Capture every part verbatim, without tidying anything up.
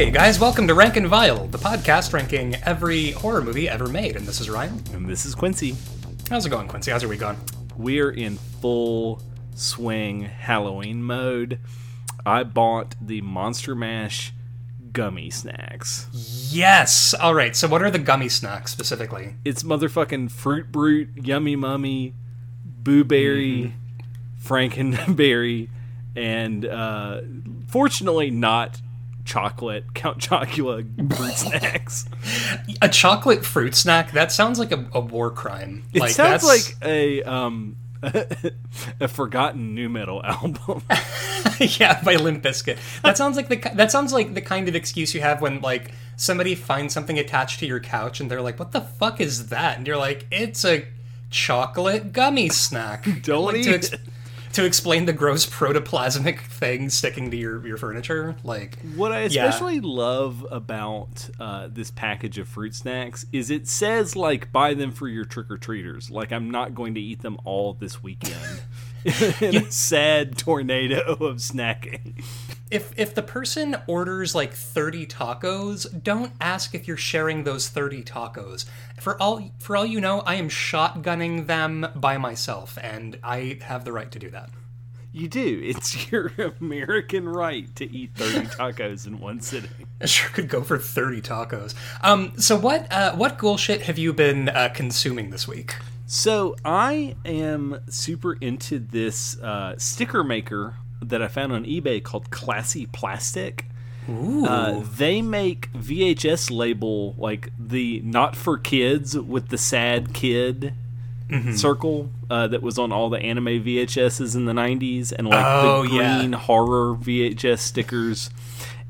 Hey guys, welcome to Rankin' Vile, the podcast ranking every horror movie ever made. And this is Ryan. And this is Quincy. How's it going, Quincy? How's your week going? We're in full swing Halloween mode. I bought the Monster Mash gummy snacks. Yes! Alright, so what are the gummy snacks specifically? It's motherfucking Fruit Brute, Yummy Mummy, Boo Berry, mm. Frankenberry, and uh, fortunately not chocolate, Count Chocula fruit snacks. A chocolate fruit snack? That sounds like a, a war crime. It like, sounds that's... like a... Um, a forgotten nu metal album. Yeah, by Limp Bizkit. That sounds like the that sounds like the kind of excuse you have when like somebody finds something attached to your couch and they're like, "What the fuck is that?" And you're like, "It's a chocolate gummy snack." Don't like, eat to, ex- to explain the gross protoplasmic thing sticking to your, your furniture. Like what I especially yeah. love about uh, this package of fruit snacks is it says like buy them for your trick or treaters. Like I'm not going to eat them all this weekend. In yeah. a sad tornado of snacking. If if the person orders like thirty tacos, don't ask if you're sharing those thirty tacos. For all for all you know, I am shotgunning them by myself, and I have the right to do that. You do. It's your American right to eat thirty tacos in one sitting. I sure could go for thirty tacos. Um. So what uh, what ghoul shit have you been uh, consuming this week? So I am super into this uh, sticker maker that I found on eBay called Classy Plastic. Ooh. Uh, they make V H S label, like the not for kids with the sad kid mm-hmm. circle uh, that was on all the anime V H S's in the nineties and like oh, the green yeah. horror V H S stickers.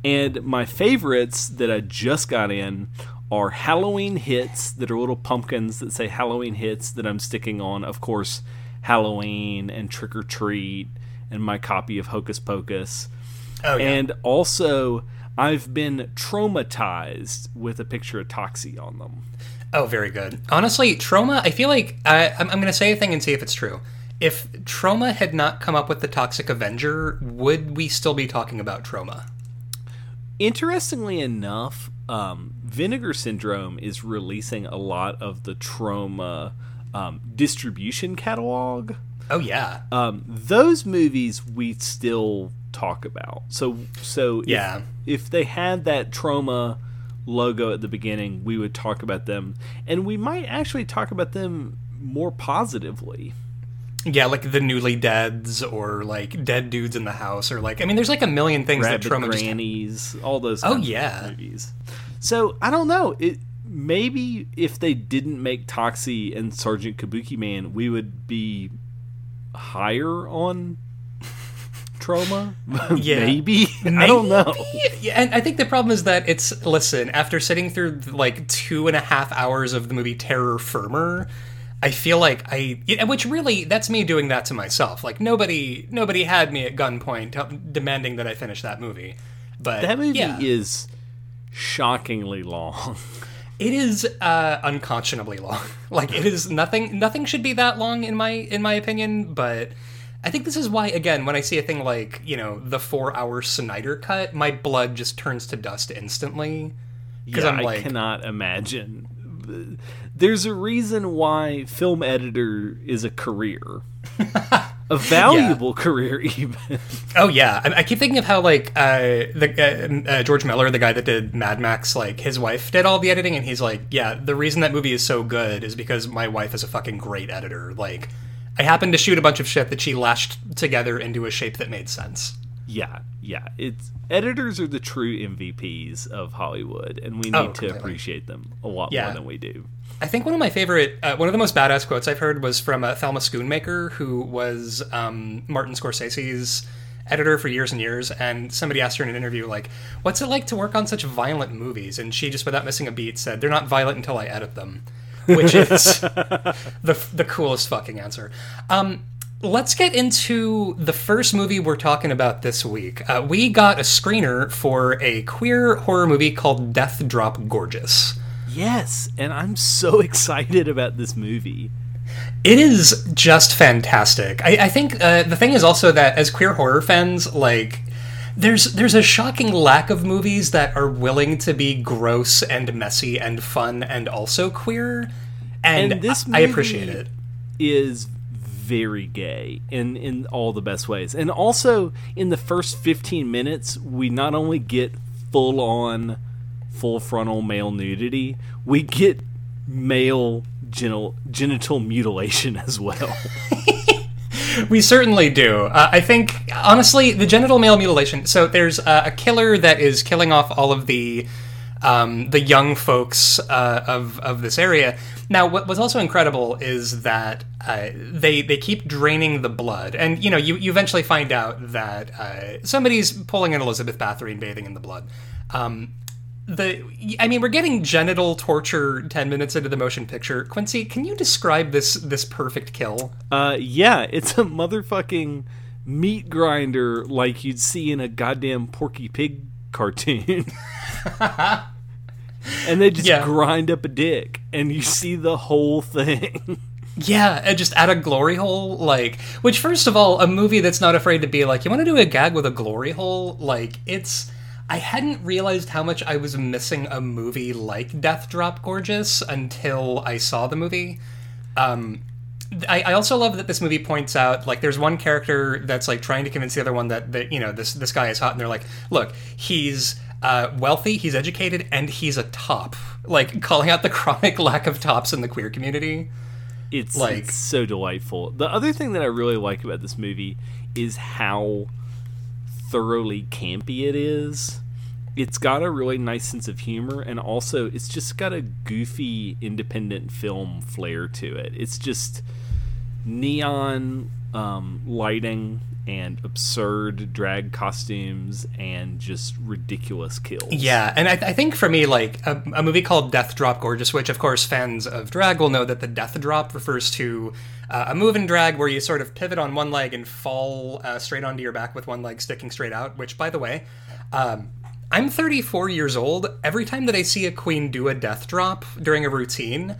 And my favorites that I just got in are Halloween hits that are little pumpkins that say Halloween hits that I'm sticking on, of course, Halloween and Trick or Treat. And my copy of Hocus Pocus. Oh, yeah. And also, I've been traumatized with a picture of Toxie on them. Oh, very good. Honestly, Troma, I feel like, I, I'm, I'm going to say a thing and see if it's true. If Troma had not come up with the Toxic Avenger, would we still be talking about Troma? Interestingly enough, um, Vinegar Syndrome is releasing a lot of the Troma um, distribution catalog. Oh, yeah. Um, those movies we still talk about. So so yeah. if, if they had that Troma logo at the beginning, we would talk about them. And we might actually talk about them more positively. Yeah, like the Newly Deads or like Dead Dudes in the House or like, I mean, there's like a million things Rabbit that Troma Grannies, just... all those kinds oh, yeah. of movies. So I don't know. It, maybe if they didn't make Toxie and Sergeant Kabuki Man, we would be... higher on Troma? Yeah. Maybe? Maybe? I don't know. Yeah, and I think the problem is that it's, listen, after sitting through like two and a half hours of the movie Terror Firmer, I feel like I, which really, that's me doing that to myself. Like nobody nobody had me at gunpoint demanding that I finish that movie. But that movie yeah. is shockingly long. It is uh, unconscionably long. Like it is nothing. Nothing should be that long in my in my opinion. But I think this is why, again, when I see a thing like, you know, the four-hour Snyder cut, my blood just turns to dust instantly. Yeah, I'm like, I cannot imagine. There's a reason why film editor is a career, a valuable yeah. career even. Oh yeah, I, I keep thinking of how like uh, the uh, uh, George Miller, the guy that did Mad Max, like his wife did all the editing, and he's like, yeah, the reason that movie is so good is because my wife is a fucking great editor. Like, I happened to shoot a bunch of shit that she lashed together into a shape that made sense. Yeah, yeah. It's editors are the true M V Ps of Hollywood, and we need oh, to completely. appreciate them a lot yeah. more than we do. I think one of my favorite, uh, one of the most badass quotes I've heard was from uh, Thelma Schoonmaker, who was um, Martin Scorsese's editor for years and years. And somebody asked her in an interview, like, "What's it like to work on such violent movies?" And she just, without missing a beat, said, "They're not violent until I edit them," which is the the coolest fucking answer. Um, Let's get into the first movie we're talking about this week. Uh, we got a screener for a queer horror movie called Death Drop Gorgeous. Yes, and I'm so excited about this movie. It is just fantastic. I, I think uh, the thing is also that as queer horror fans, like... There's there's a shocking lack of movies that are willing to be gross and messy and fun and also queer, and, and this I, I appreciate it. Is very gay in in all the best ways, and also in the first fifteen minutes, we not only get full on, full frontal male nudity, we get male genital genital mutilation as well. We certainly do. Uh, I think, honestly, the genital male mutilation. So there's uh, a killer that is killing off all of the um, the young folks uh, of of this area. Now, what was also incredible is that uh, they they keep draining the blood, and you know, you, you eventually find out that uh, somebody's pulling an Elizabeth Bathory and bathing in the blood. Um, the I mean, we're getting genital torture ten minutes into the motion picture. Quincy, can you describe this this perfect kill? Uh, yeah, it's a motherfucking meat grinder like you'd see in a goddamn Porky Pig cartoon. And they just yeah. grind up a dick, and you see the whole thing. Yeah, and just add a glory hole, like, which, first of all, a movie that's not afraid to be like, you want to do a gag with a glory hole? Like, it's... I hadn't realized how much I was missing a movie like Death Drop Gorgeous until I saw the movie. Um, I, I also love that this movie points out, like, there's one character that's, like, trying to convince the other one that, that you know, this, this guy is hot, and they're like, look, he's uh, wealthy, he's educated, and he's a top. Like, calling out the chronic lack of tops in the queer community. It's, like, it's so delightful. The other thing that I really like about this movie is how thoroughly campy it is. It's got a really nice sense of humor, and also it's just got a goofy independent film flair to it. It's just neon um, lighting and absurd drag costumes and just ridiculous kills. Yeah, and I, th- I think for me, like, a, a movie called Death Drop Gorgeous, which, of course, fans of drag will know that the death drop refers to uh, a move in drag where you sort of pivot on one leg and fall uh, straight onto your back with one leg sticking straight out, which, by the way, um, I'm thirty-four years old. Every time that I see a queen do a death drop during a routine,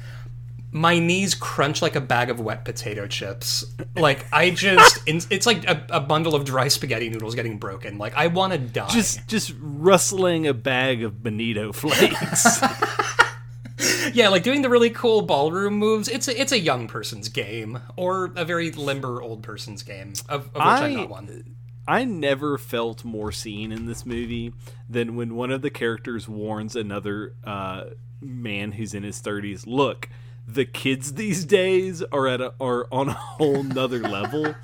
my knees crunch like a bag of wet potato chips. Like, I just... it's like a, a bundle of dry spaghetti noodles getting broken. Like, I want to die. Just just rustling a bag of bonito flakes. Yeah, like, doing the really cool ballroom moves. It's a, it's a young person's game. Or a very limber old person's game. Of, of which I, I'm not one. I never felt more seen in this movie than when one of the characters warns another uh, man who's in his thirties, look... the kids these days are at a, are on a whole nother level.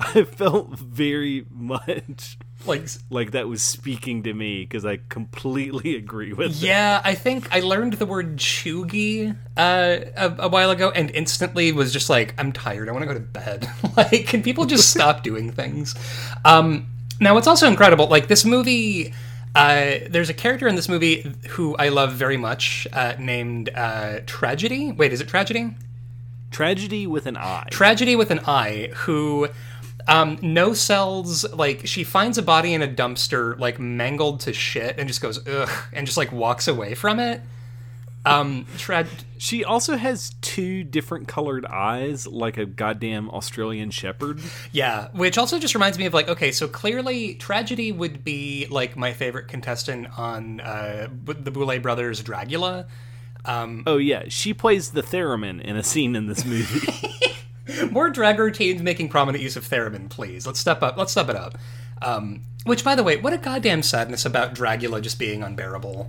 I felt very much like like that was speaking to me, because I completely agree with it. Yeah, that. I think I learned the word choogie uh, a, a while ago, and instantly was just like, I'm tired. I want to go to bed. Like, can people just stop doing things? Um, now, it's also incredible. Like, this movie. Uh, there's a character in this movie who I love very much uh, named uh, Tragedy. Wait, is it Tragedy? Tragedy with an I. Tragedy with an I, who um, no-sells, like, she finds a body in a dumpster, like, mangled to shit, and just goes, ugh, and just, like, walks away from it. Um, tra- she also has two different colored eyes, like a goddamn Australian shepherd. Yeah, which also just reminds me of, like, okay, so clearly Tragedy would be, like, my favorite contestant on uh, the Boulet Brothers' Dragula. Um, oh, yeah, she plays the theremin in a scene in this movie. More drag routines making prominent use of theremin, please. Let's step up. Let's step it up. Um, which, by the way, what a goddamn sadness about Dragula just being unbearable.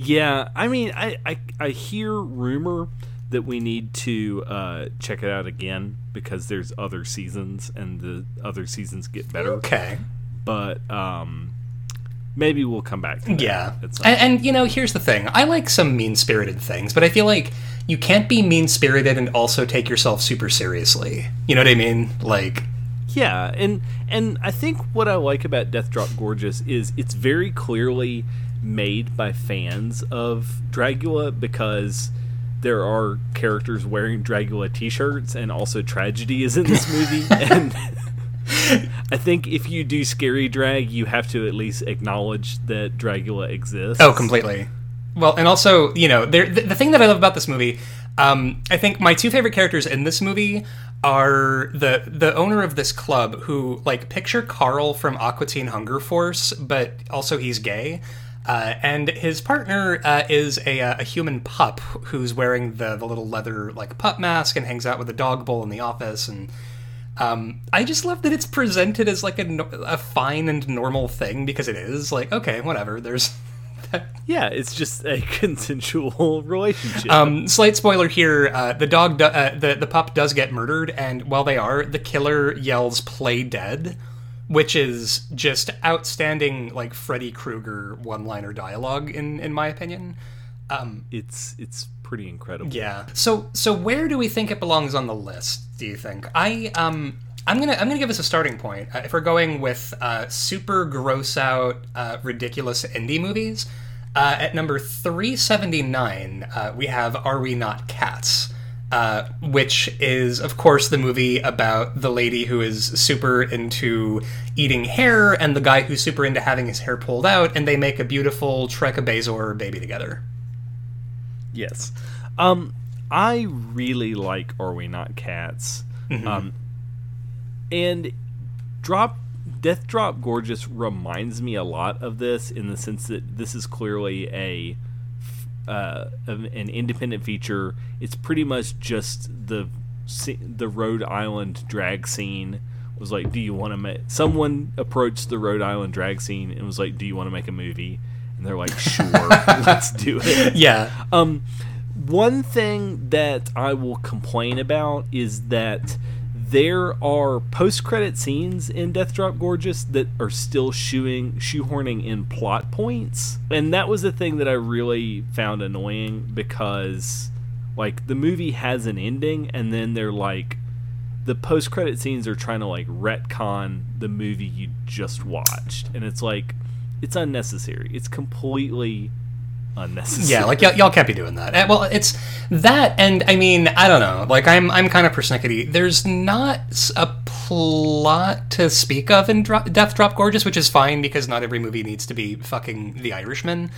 Yeah, I mean, I, I, I hear rumor that we need to uh, check it out again, because there's other seasons, and the other seasons get better. Okay. But um, maybe we'll come back to that. Yeah. And, and, you know, here's the thing. I like some mean-spirited things, but I feel like you can't be mean-spirited and also take yourself super seriously. You know what I mean? Like... Yeah, and and I think what I like about Death Drop Gorgeous is it's very clearly... made by fans of Dragula, because there are characters wearing Dragula t-shirts, and also Tragedy is in this movie. And I think if you do scary drag, you have to at least acknowledge that Dragula exists. Oh, completely. Well, and also, you know, there, the, the thing that I love about this movie, um, I think my two favorite characters in this movie are the the owner of this club, who, like, picture Carl from Aqua Teen Hunger Force, but also he's gay. Uh, and his partner uh, is a, a human pup who's wearing the, the little leather, like, pup mask and hangs out with a dog bowl in the office. And um, I just love that it's presented as, like, a, a fine and normal thing, because it is. Like, okay, whatever, there's... Yeah, it's just a consensual relationship. Um, slight spoiler here, uh, the dog, do- uh, the, the pup does get murdered, and while they are, the killer yells, "Play dead," which is just outstanding, like, Freddy Krueger one-liner dialogue, in, in my opinion. Um, it's it's pretty incredible. Yeah. So so where do we think it belongs on the list, do you think? I um I'm gonna I'm gonna give us a starting point. Uh, if we're going with uh, super gross out, uh, ridiculous indie movies, uh, at number three seventy-nine, uh, we have Are We Not Cats? Uh, which is, of course, the movie about the lady who is super into eating hair and the guy who's super into having his hair pulled out, and they make a beautiful Trekabazor baby together. Yes. Um, I really like Are We Not Cats? Mm-hmm. Um, and Drop Death Drop Gorgeous reminds me a lot of this, in the sense that this is clearly a... Uh, an independent feature. It's pretty much just the the Rhode Island drag scene was like, do you want to make... Someone approached the Rhode Island drag scene and was like, do you want to make a movie? And they're like, sure, let's do it. Yeah. Um, one thing that I will complain about is that there are post-credit scenes in Death Drop Gorgeous that are still shoeing, shoehorning in plot points. And that was the thing that I really found annoying, because, like, the movie has an ending, and then they're like, the post-credit scenes are trying to, like, retcon the movie you just watched. And it's like, it's unnecessary. It's completely unnecessary. Yeah, like, y- y'all can't be doing that. And, well, it's that, and I mean, I don't know. Like, I'm I'm kind of persnickety. There's not a plot to speak of in Dro- Death Drop Gorgeous, which is fine, because not every movie needs to be fucking The Irishman.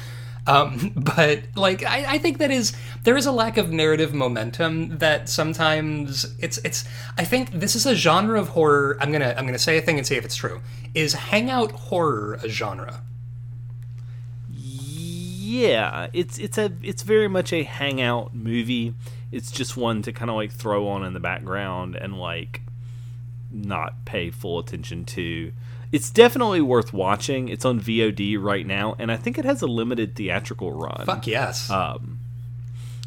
Um, but, like, I, I think that is, there is a lack of narrative momentum that sometimes it's, it's, I think this is a genre of horror. I'm gonna, I'm gonna say a thing and see if it's true. Is hangout horror a genre? Yeah, it's it's a it's very much a hangout movie. It's just one to kind of, like, throw on in the background and, like, not pay full attention to. It's definitely worth watching. It's on V O D right now, and I think it has a limited theatrical run. Fuck yes. Um,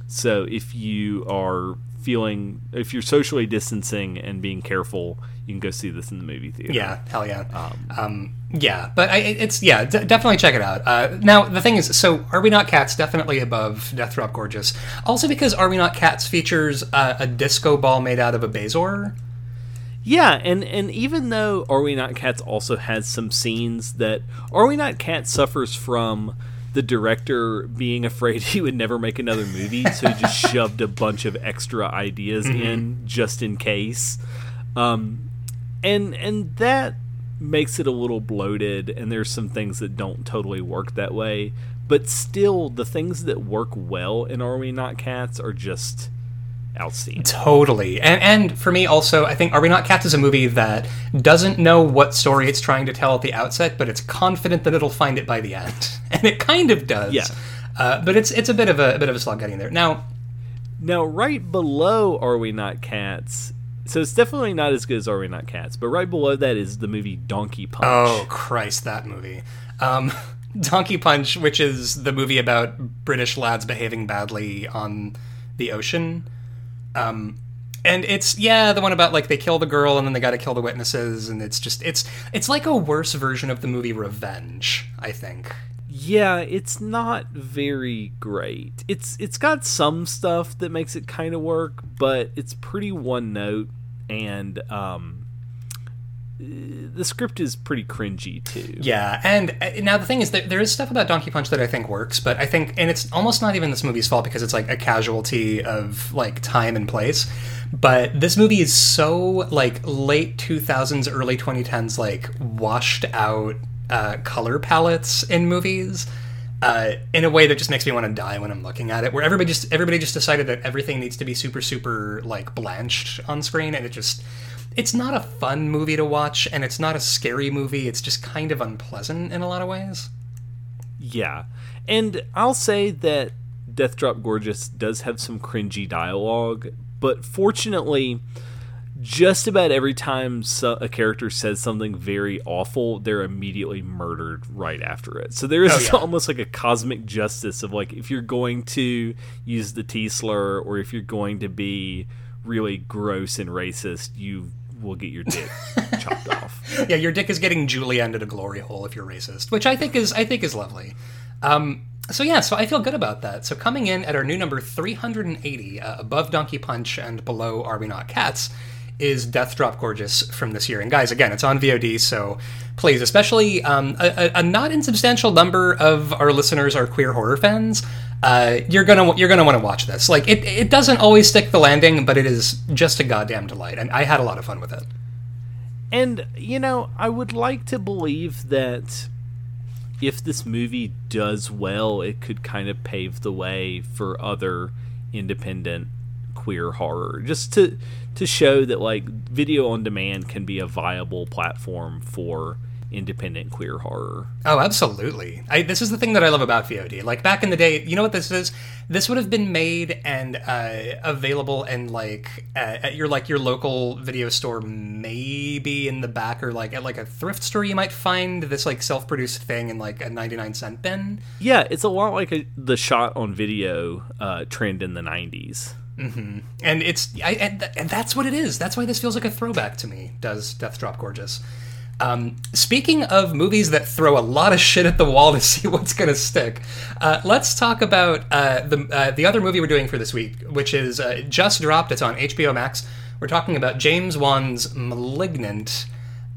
so if you are feeling, if you're socially distancing and being careful, you can go see this in the movie theater. Yeah, hell yeah. Um, um, yeah, but I, it's, yeah, d- definitely check it out. Uh, now, the thing is, so Are We Not Cats definitely above Death Drop Gorgeous. Also because Are We Not Cats features uh, a disco ball made out of a Bezor. Yeah, and, and even though Are We Not Cats also has some scenes that... Are We Not Cats suffers from the director being afraid he would never make another movie, so he just shoved a bunch of extra ideas mm-hmm. in just in case. Um... And and that makes it a little bloated, and there's some things that don't totally work that way. But still, the things that work well in Are We Not Cats are just outstanding. Totally. And and for me also, I think Are We Not Cats is a movie that doesn't know what story it's trying to tell at the outset, but it's confident that it'll find it by the end. And it kind of does. Yeah. Uh, but it's it's a bit of a, a bit of a slog getting there. Now, now right below Are We Not Cats... So it's definitely not as good as Are We Not Cats, but right below that is the movie Donkey Punch. Oh, Christ, that movie. Um, Donkey Punch, which is the movie about British lads behaving badly on the ocean. Um, and it's, yeah, the one about, like, they kill the girl and then they gotta kill the witnesses, and it's just, it's it's like a worse version of the movie Revenge, I think. Yeah, it's not very great. It's it's got some stuff that makes it kind of work, but it's pretty one note, and um, the script is pretty cringy too. Yeah, and uh, now the thing is that there is stuff about Donkey Punch that I think works, but I think, and it's almost not even this movie's fault, because it's like a casualty of, like, time and place. But this movie is so, like, late two thousands, early twenty tens, like, washed out. Uh, color palettes in movies uh, in a way that just makes me want to die when I'm looking at it, where everybody just everybody just decided that everything needs to be super, super, like, blanched on screen, and it just... It's not a fun movie to watch, and it's not a scary movie. It's just kind of unpleasant in a lot of ways. Yeah. And I'll say that Death Drop Gorgeous does have some cringy dialogue, but fortunately, just about every time a character says something very awful, they're immediately murdered right after it. So there is oh, yeah. almost like a cosmic justice of, like, if you're going to use the T slur or if you're going to be really gross and racist, you will get your dick chopped off. Yeah, your dick is getting Julia into the glory hole if you're racist, which I think is I think is lovely. Um, so yeah, so I feel good about that. So coming in at our new number three hundred eighty, uh, above Donkey Punch and below Are We Not Cats, is Death Drop Gorgeous from this year. And guys, again, it's on V O D, so please, especially um, a, a not insubstantial number of our listeners are queer horror fans. Uh, you're gonna you're gonna want to watch this. Like, it it doesn't always stick the landing, but it is just a goddamn delight, and I had a lot of fun with it. And you know, I would like to believe that if this movie does well, it could kind of pave the way for other independent queer horror, just to to show that, like, video on demand can be a viable platform for independent queer horror. Oh, absolutely. I, this is the thing that I love about V O D. Like, back in the day, you know what this is? This would have been made and uh, available in, like, uh, at your like your local video store, maybe in the back, or, like, at, like, a thrift store you might find this, like, self-produced thing in, like, a ninety-nine cent bin. Yeah, it's a lot like a, the shot on video uh, trend in the nineties. Mm-hmm. And it's I, and, th- and that's what it is. That's why this feels like a throwback to me, does Death Drop Gorgeous. Um, speaking of movies that throw a lot of shit at the wall to see what's going to stick, uh, let's talk about uh, the uh, the other movie we're doing for this week, which is uh, just dropped. It's on H B O Max. We're talking about James Wan's Malignant.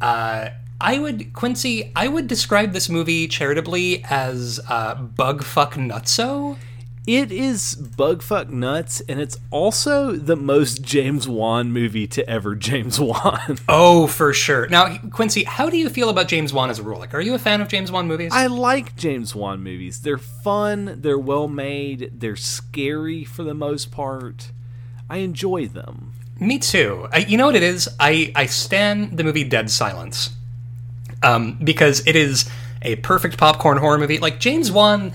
Uh, I would, Quincy, I would describe this movie charitably as uh, bugfuck nutso. It is bugfuck nuts, and it's also the most James Wan movie to ever James Wan. Oh, for sure. Now, Quincy, how do you feel about James Wan as a rule? Like, are you a fan of James Wan movies? I like James Wan movies. They're fun, they're well-made, they're scary for the most part. I enjoy them. Me too. I, you know what it is? I, I stan the movie Dead Silence, um, because it is a perfect popcorn horror movie. Like, James Wan...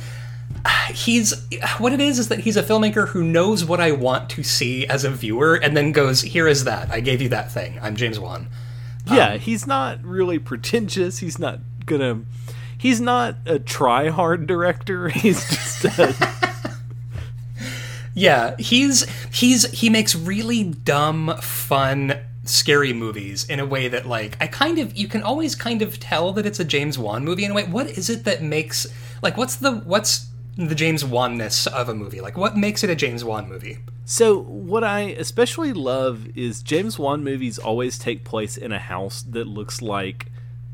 He's what it is is that he's a filmmaker who knows what I want to see as a viewer and then goes, here is that. I gave you that thing. I'm James Wan. Um, yeah, he's not really pretentious. He's not gonna he's not a try hard director. He's just a... Yeah, he's he's he makes really dumb, fun, scary movies in a way that, like, I kind of you can always kind of tell that it's a James Wan movie in a way. What is it that makes like what's the what's the James Wan-ness of a movie? Like, what makes it a James Wan movie? So what I especially love is James Wan movies always take place in a house that looks like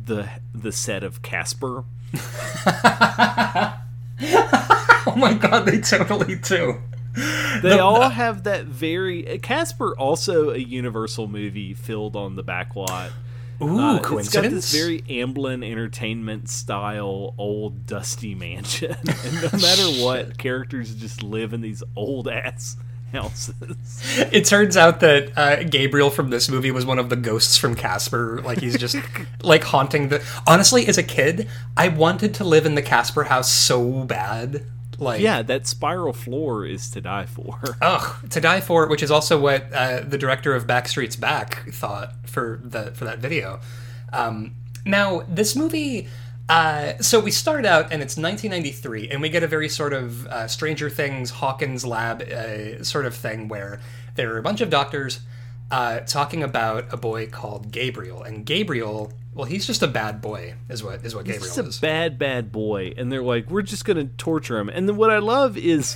the the set of Casper. Oh my god, they totally do. They the, all have that very... Casper, also a Universal movie filmed on the backlot. Ooh, uh, coincidence. It's got this very Amblin Entertainment style old dusty mansion. And no matter what, characters just live in these old ass houses. It turns out that uh, Gabriel from this movie was one of the ghosts from Casper. Like, he's just like haunting the... Honestly, as a kid, I wanted to live in the Casper house so bad. Like, yeah, that spiral floor is to die for. Ugh, to die for, which is also what uh, the director of Backstreet's Back thought for the for that video. Um, now, this movie, uh, so we start out, and it's nineteen ninety-three, and we get a very sort of uh, Stranger Things, Hawkins Lab uh, sort of thing where there are a bunch of doctors uh, talking about a boy called Gabriel, and Gabriel... Well, he's just a bad boy, is what is what Gabriel is. He's just a bad, bad boy, and they're like, we're just going to torture him. And then what I love is,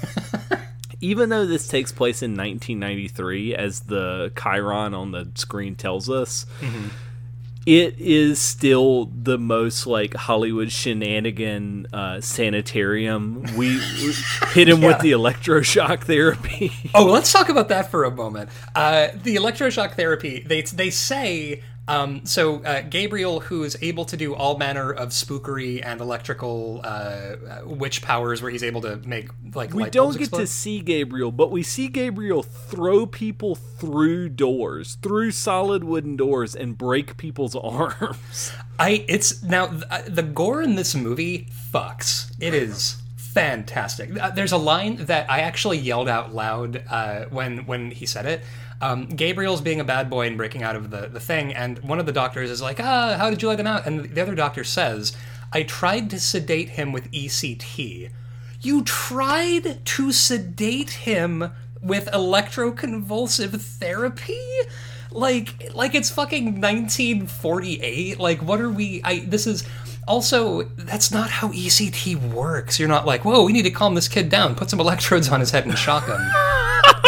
even though this takes place in nineteen ninety-three, as the Chiron on the screen tells us, mm-hmm. it is still the most, like, Hollywood shenanigan uh, sanitarium. We hit him yeah. with the electroshock therapy. Oh, let's talk about that for a moment. Uh, the electroshock therapy, they they say... Um, so uh, Gabriel, who is able to do all manner of spookery and electrical uh, witch powers, where he's able to make like we light don't bulbs get explode. to see Gabriel, but we see Gabriel throw people through doors, through solid wooden doors, and break people's arms. I it's now the gore in this movie fucks. It is. Fantastic. There's a line that I actually yelled out loud uh, when when he said it. Um, Gabriel's being a bad boy and breaking out of the, the thing, and one of the doctors is like, ah, how did you let him out? And the other doctor says, I tried to sedate him with E C T. You tried to sedate him with electroconvulsive therapy? Like, like it's fucking nineteen forty-eight? Like, what are we... I this is... Also, that's not how E C T works. You're not like, whoa, we need to calm this kid down, put some electrodes on his head and shock him.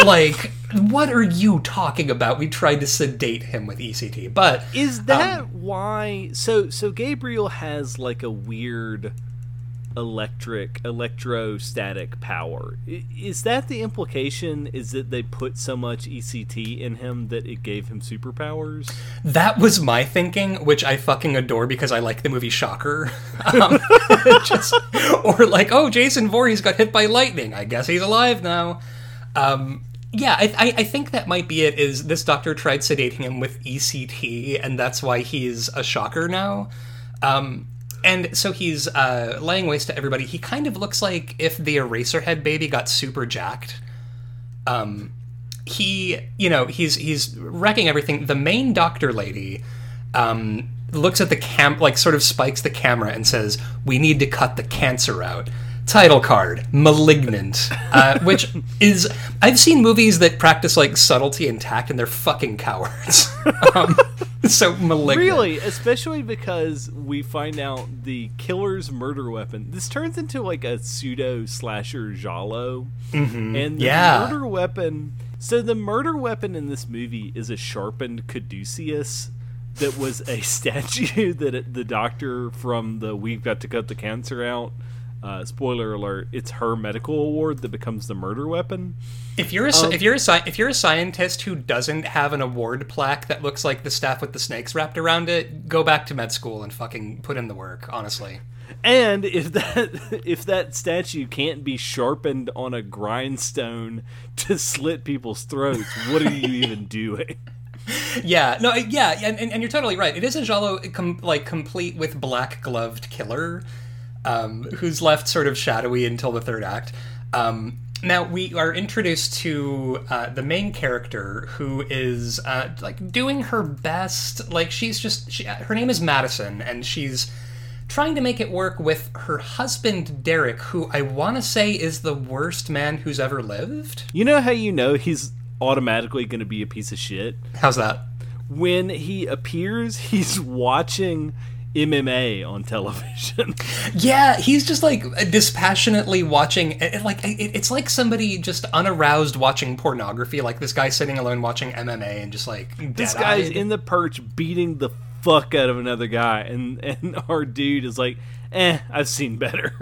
Like, what are you talking about? We tried to sedate him with E C T, but... Is that um, why... So, so Gabriel has, like, a weird electric, electrostatic power. Is that the implication? Is that they put so much E C T in him that it gave him superpowers? That was my thinking, which I fucking adore because I like the movie Shocker. Um, just, or like, oh, Jason Voorhees got hit by lightning. I guess he's alive now. Um, yeah, I, I, I think that might be it, is this doctor tried sedating him with E C T, and that's why he's a shocker now. Um... And so he's uh, laying waste to everybody. He kind of looks like if the Eraserhead baby got super jacked. Um, he, you know, he's he's wrecking everything. The main doctor lady um, looks at the cam, like sort of spikes the camera and says, "We need to cut the cancer out." Title card, Malignant, uh, which is, I've seen movies that practice like subtlety and tact, and they're fucking cowards. um, so Malignant. Really, especially because we find out the killer's murder weapon. This turns into like a pseudo slasher giallo. Mm-hmm. And the yeah. murder weapon. So the murder weapon in this movie is a sharpened caduceus. That was a statue that it, the doctor from the "We've Got to Cut the Cancer Out." Uh, spoiler alert, it's her medical award that becomes the murder weapon. If you're a, um, if you're a, if you're a scientist who doesn't have an award plaque that looks like the staff with the snakes wrapped around it, go back to med school and fucking put in the work, honestly. And if that if that statue can't be sharpened on a grindstone to slit people's throats, what are you even doing? Yeah, no, yeah, and, and you're totally right. It is a giallo, com- like, complete with black-gloved killer. Um, who's left sort of shadowy until the third act. Um, now we are introduced to uh, the main character, who is uh, like doing her best. Like she's just she, her name is Madison, and she's trying to make it work with her husband Derek, who I want to say is the worst man who's ever lived. You know how you know he's automatically going to be a piece of shit? How's that? When he appears, he's watching M M A on television. Yeah, he's just like dispassionately watching, like it's like somebody just unaroused watching pornography, like this guy sitting alone watching M M A and just like this guy's in the perch beating the fuck out of another guy, and and our dude is like, eh, I've seen better.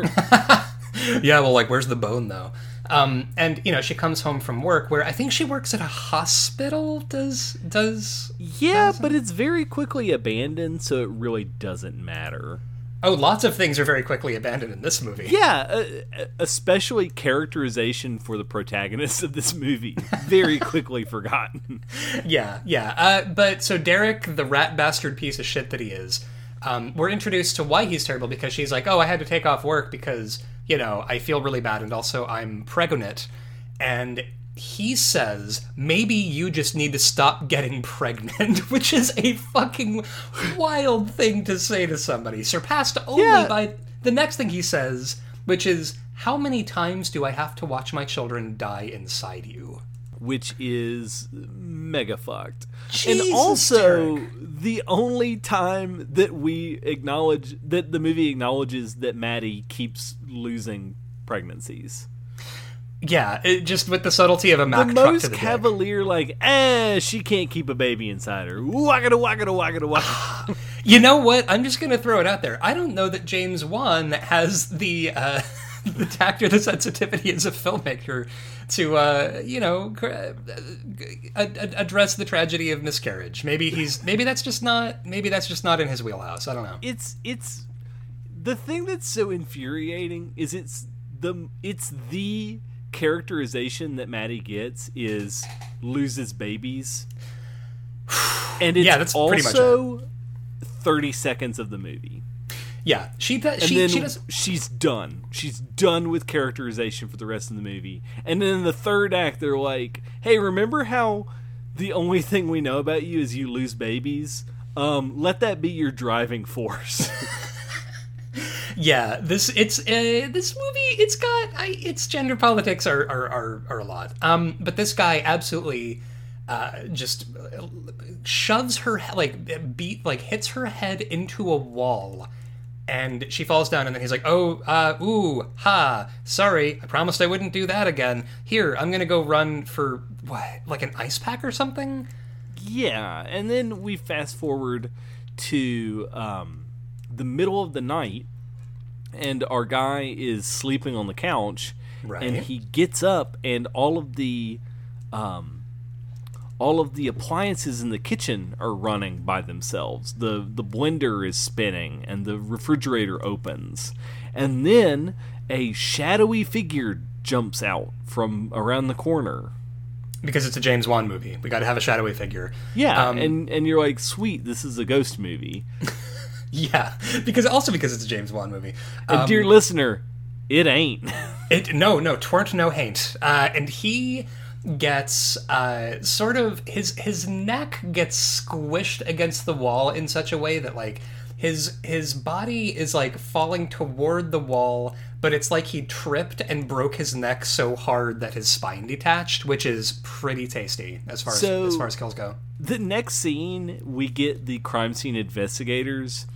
Yeah, well, like, where's the bone though? Um, and, you know, she comes home from work where I think she works at a hospital, does... does yeah, does but it's very quickly abandoned, so it really doesn't matter. Oh, lots of things are very quickly abandoned in this movie. Yeah, uh, especially characterization for the protagonists of this movie. Very quickly forgotten. Yeah, yeah. Uh, but, so Derek, the rat bastard piece of shit that he is, um, we're introduced to why he's terrible, because she's like, oh, I had to take off work because... you know, I feel really bad, and also I'm pregnant. And he says, maybe you just need to stop getting pregnant, which is a fucking wild thing to say to somebody, surpassed only yeah. by the next thing he says, which is, how many times do I have to watch my children die inside you? Which is mega fucked. Jesus, and also, Derek. The only time that we acknowledge, that the movie acknowledges that Maddie keeps losing pregnancies. Yeah, it, just with the subtlety of a Mack the truck most to the cavalier, dick. Like, eh, she can't keep a baby inside her. Waka da waka da waka da waka. You know what? I'm just going to throw it out there. I don't know that James Wan has the... Uh, the tact or the sensitivity as a filmmaker to, uh, you know, address the tragedy of miscarriage. Maybe he's, maybe that's just not, maybe that's just not in his wheelhouse. I don't know. It's, it's the thing that's so infuriating is it's the, it's the characterization that Maddie gets is loses babies. And it's yeah, that's also pretty much it. thirty seconds of the movie. Yeah, she she and then she does. She's done. She's done with characterization for the rest of the movie. And then in the third act, they're like, "Hey, remember how the only thing we know about you is you lose babies? Um, let that be your driving force." Yeah, this it's uh, this movie. It's got I, its gender politics are are are, are a lot. Um, but this guy absolutely. Uh, just shoves her like beat like hits her head into a wall, and she falls down. And then he's like, "Oh, uh, ooh, ha! Sorry, I promised I wouldn't do that again. Here, I'm gonna go run for what, like an ice pack or something." Yeah, and then we fast forward to um, the middle of the night, and our guy is sleeping on the couch, right. And he gets up, and all of the um. All of the appliances in the kitchen are running by themselves. The the blender is spinning and the refrigerator opens. And then a shadowy figure jumps out from around the corner. Because it's a James Wan movie. We got to have a shadowy figure. Yeah, um, and, and you're like, sweet, this is a ghost movie. Yeah, because also because it's a James Wan movie. Um, and dear listener, it ain't. it No, no, twert no haint. Uh, and he... gets uh sort of his his neck gets squished against the wall in such a way that like his his body is like falling toward the wall, but it's like he tripped and broke his neck so hard that his spine detached, which is pretty tasty as far so, as as far as kills go. The next scene we get the crime scene investigators,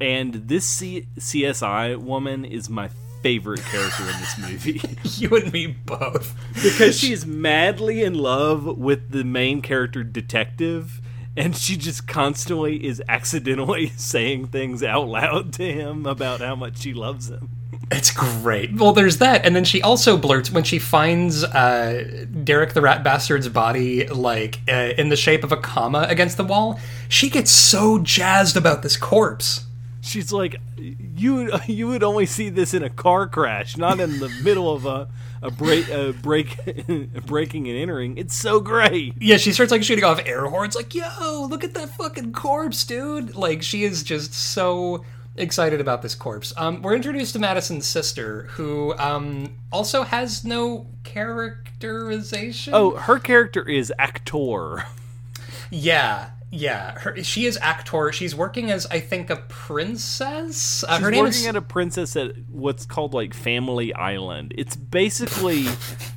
and this C- C S I woman is my favorite character in this movie. You and me both. Because she is madly in love with the main character detective, and she just constantly is accidentally saying things out loud to him about how much she loves him. It's great. Well, there's that, and then she also blurts when she finds uh, Derek the Rat Bastard's body, like uh, in the shape of a comma against the wall. She gets so jazzed about this corpse. She's like, you you would only see this in a car crash, not in the middle of a a break a break a breaking and entering. It's so great. Yeah, she starts like shooting off air horns, like, yo, look at that fucking corpse, dude. Like, she is just so excited about this corpse. Um, we're introduced to Madison's sister, who um also has no characterization. Oh, her character is actor. Yeah. Yeah, her, she is actor. She's working as, I think, a princess. Uh, She's her name working is... at a princess at what's called like Family Island. It's basically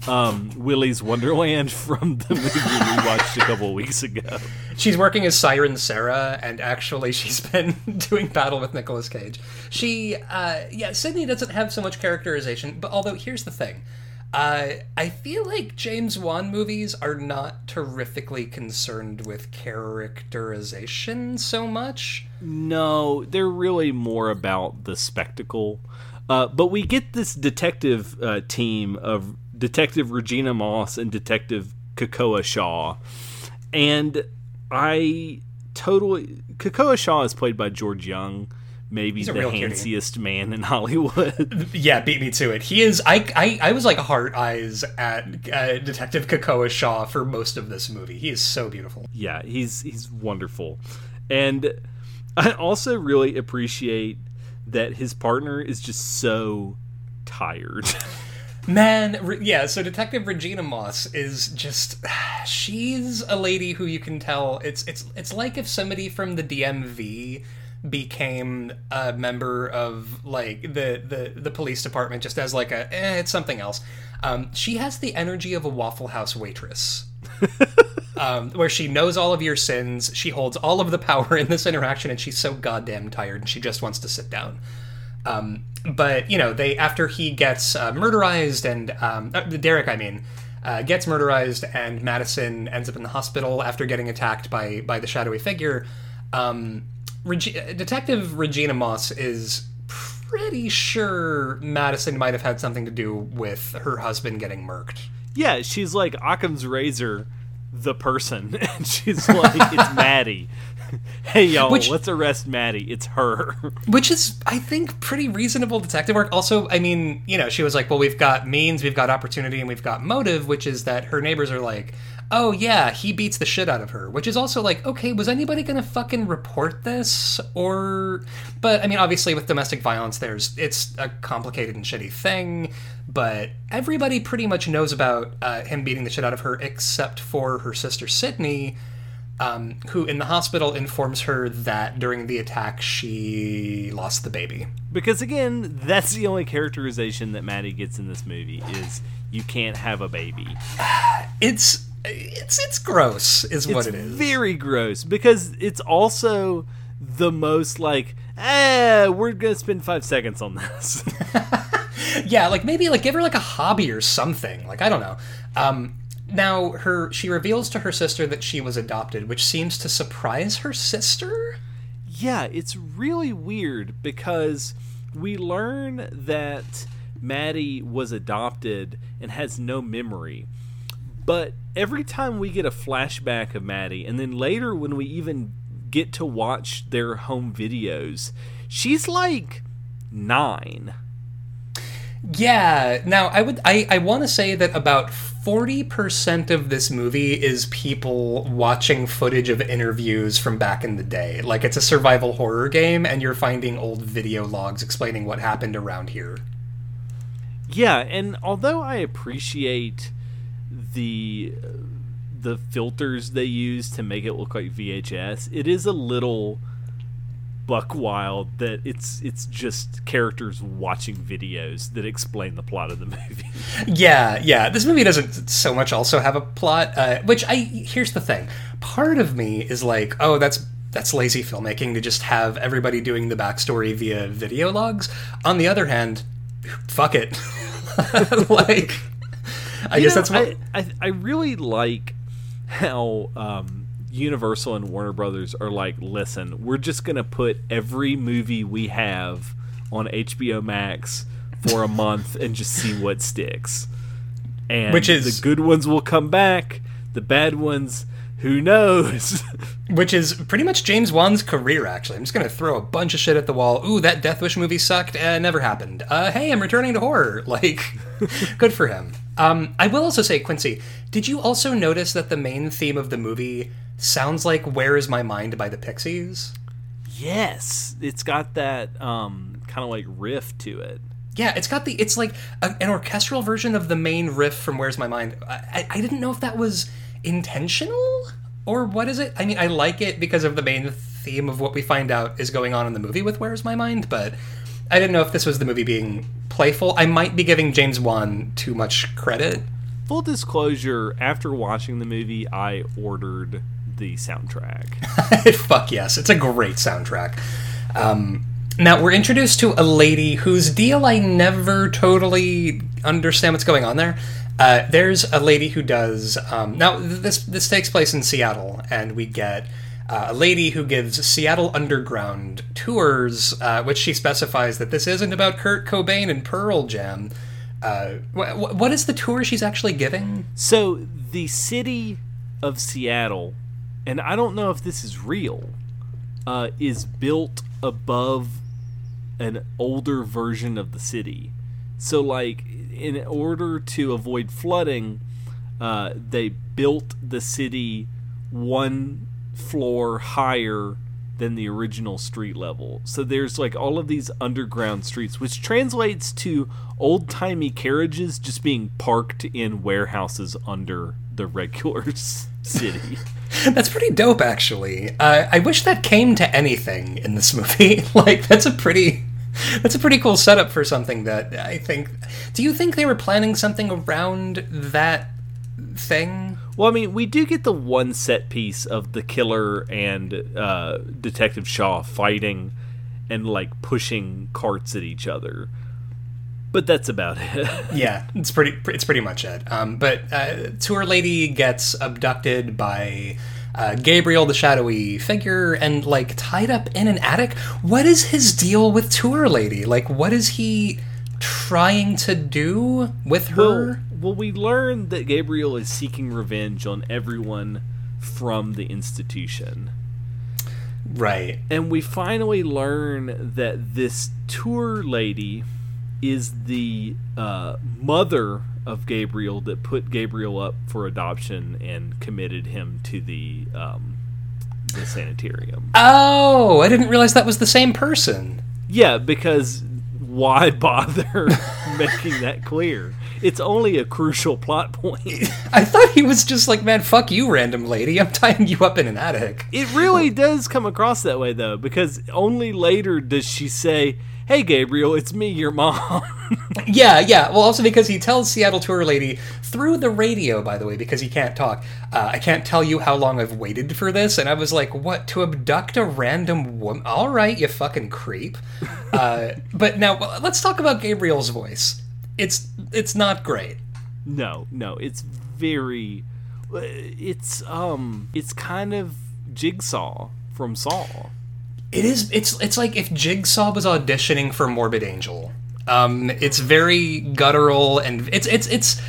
um, Willy's Wonderland from the movie we watched a couple weeks ago. She's working as Siren Sarah, and actually, she's been doing battle with Nicolas Cage. She, uh, yeah, Sydney doesn't have so much characterization. But although here's the thing. Uh, I feel like James Wan movies are not terrifically concerned with characterization so much. No, they're really more about the spectacle. Uh, but we get this detective uh, team of Detective Regina Moss and Detective Kekoa Shaw. And I totally... Kekoa Shaw is played by George Young. Maybe the handsiest cutie. Man in Hollywood. Yeah, beat me to it. He is. I. I, I was like heart eyes at uh, Detective Kekoa Shaw for most of this movie. He is so beautiful. Yeah, he's he's wonderful, and I also really appreciate that his partner is just so tired. Man, yeah, so Detective Regina Moss is just, she's a lady who you can tell it's it's it's like if somebody from the D M V became a member of like the the the police department just as like a eh, it's something else. Um she has the energy of a Waffle House waitress. Um where she knows all of your sins, she holds all of the power in this interaction, and she's so goddamn tired and she just wants to sit down. Um but you know, they after he gets uh, murderized and um uh, Derek I mean uh gets murderized and Madison ends up in the hospital after getting attacked by by the shadowy figure. um Reg- Detective Regina Moss is pretty sure Madison might have had something to do with her husband getting murked. Yeah, she's like Occam's razor, the person. And she's like, it's Maddie. Hey, y'all, which, let's arrest Maddie. It's her. Which is, I think, pretty reasonable detective work. Also, I mean, you know, she was like, well, we've got means, we've got opportunity, and we've got motive, which is that her neighbors are like, oh, yeah, he beats the shit out of her. Which is also like, okay, was anybody going to fucking report this? Or, but, I mean, obviously with domestic violence, there's, it's a complicated and shitty thing, but everybody pretty much knows about uh, him beating the shit out of her except for her sister, Sydney, Um, who in the hospital informs her that during the attack she lost the baby. Because again, that's the only characterization that Maddie gets in this movie is you can't have a baby. It's it's it's gross is what it is. It's very gross because it's also the most like, eh, we're gonna spend five seconds on this. Yeah, like maybe like give her like a hobby or something. Like I don't know. Um Now, her she reveals to her sister that she was adopted, which seems to surprise her sister? Yeah, it's really weird because we learn that Maddie was adopted and has no memory. But every time we get a flashback of Maddie, and then later when we even get to watch their home videos, she's like nine. Yeah. Now, I would I, I want to say that about forty percent of this movie is people watching footage of interviews from back in the day. Like, it's a survival horror game, and you're finding old video logs explaining what happened around here. Yeah, and although I appreciate the the filters they use to make it look like V H S, it is a little buck wild that it's it's just characters watching videos that explain the plot of the movie. Yeah, yeah. This movie doesn't so much also have a plot, uh, which I here's the thing. Part of me is like, oh, that's that's lazy filmmaking to just have everybody doing the backstory via video logs. On the other hand, fuck it. Like, I you guess know, that's what I, I I really like how. Um, Universal and Warner Brothers are like, listen, we're just going to put every movie we have on H B O Max for a month and just see what sticks. And which is, the good ones will come back, the bad ones, who knows? Which is pretty much James Wan's career, actually. I'm just going to throw a bunch of shit at the wall. Ooh, that Death Wish movie sucked. Uh, never happened. Uh, hey, I'm returning to horror. Like, good for him. Um, I will also say, Quincy, did you also notice that the main theme of the movie sounds like Where Is My Mind by the Pixies? Yes. It's got that um, kind of like riff to it. Yeah, it's got the, it's like a, an orchestral version of the main riff from Where's My Mind. I, I didn't know if that was intentional or what is it? I mean, I like it because of the main theme of what we find out is going on in the movie with Where's My Mind, but I didn't know if this was the movie being playful. I might be giving James Wan too much credit. Full disclosure, after watching the movie, I ordered the soundtrack. Fuck yes, it's a great soundtrack. Um, now, we're introduced to a lady whose deal I never totally understand what's going on there. Uh, there's a lady who does... Um, now, this, this takes place in Seattle, and we get... Uh, a lady who gives Seattle Underground tours, uh, which she specifies that this isn't about Kurt Cobain and Pearl Jam. Uh, wh- wh- what is the tour she's actually giving? So, the city of Seattle, and I don't know if this is real, uh, is built above an older version of the city. So, like, in order to avoid flooding, uh, they built the city one... floor higher than the original street level. So there's like all of these underground streets, which translates to old-timey carriages just being parked in warehouses under the regular city. That's pretty dope, actually. Uh, I wish that came to anything in this movie. Like, that's a pretty... That's a pretty cool setup for something that I think... Do you think they were planning something around that thing? Well, I mean, we do get the one set piece of the killer and uh, Detective Shaw fighting and, like, pushing carts at each other. But that's about it. Yeah, it's pretty it's pretty much it. Um, but uh, Tour Lady gets abducted by uh, Gabriel, the shadowy figure, and, like, tied up in an attic. What is his deal with Tour Lady? Like, what is he trying to do with her? Well, well, we learned that Gabriel is seeking revenge on everyone from the institution. Right. And we finally learn that this Tour Lady is the uh, mother of Gabriel that put Gabriel up for adoption and committed him to the um, the sanitarium. Oh, I didn't realize that was the same person. Yeah, because why bother making that clear? It's only a crucial plot point. I thought he was just like, man, fuck you, random lady. I'm tying you up in an attic. It really does come across that way, though, because only later does she say, hey, Gabriel, it's me, your mom. yeah, yeah. Well, also because he tells Seattle Tour Lady through the radio, by the way, because he can't talk, uh, I can't tell you how long I've waited for this. And I was like, what, to abduct a random woman? All right, you fucking creep. Uh, but now let's talk about Gabriel's voice. It's it's not great. No, no, it's very, it's, um, it's kind of Jigsaw from Saw. It is. It's. It's like if Jigsaw was auditioning for Morbid Angel. Um, it's very guttural, and it's. It's. It's.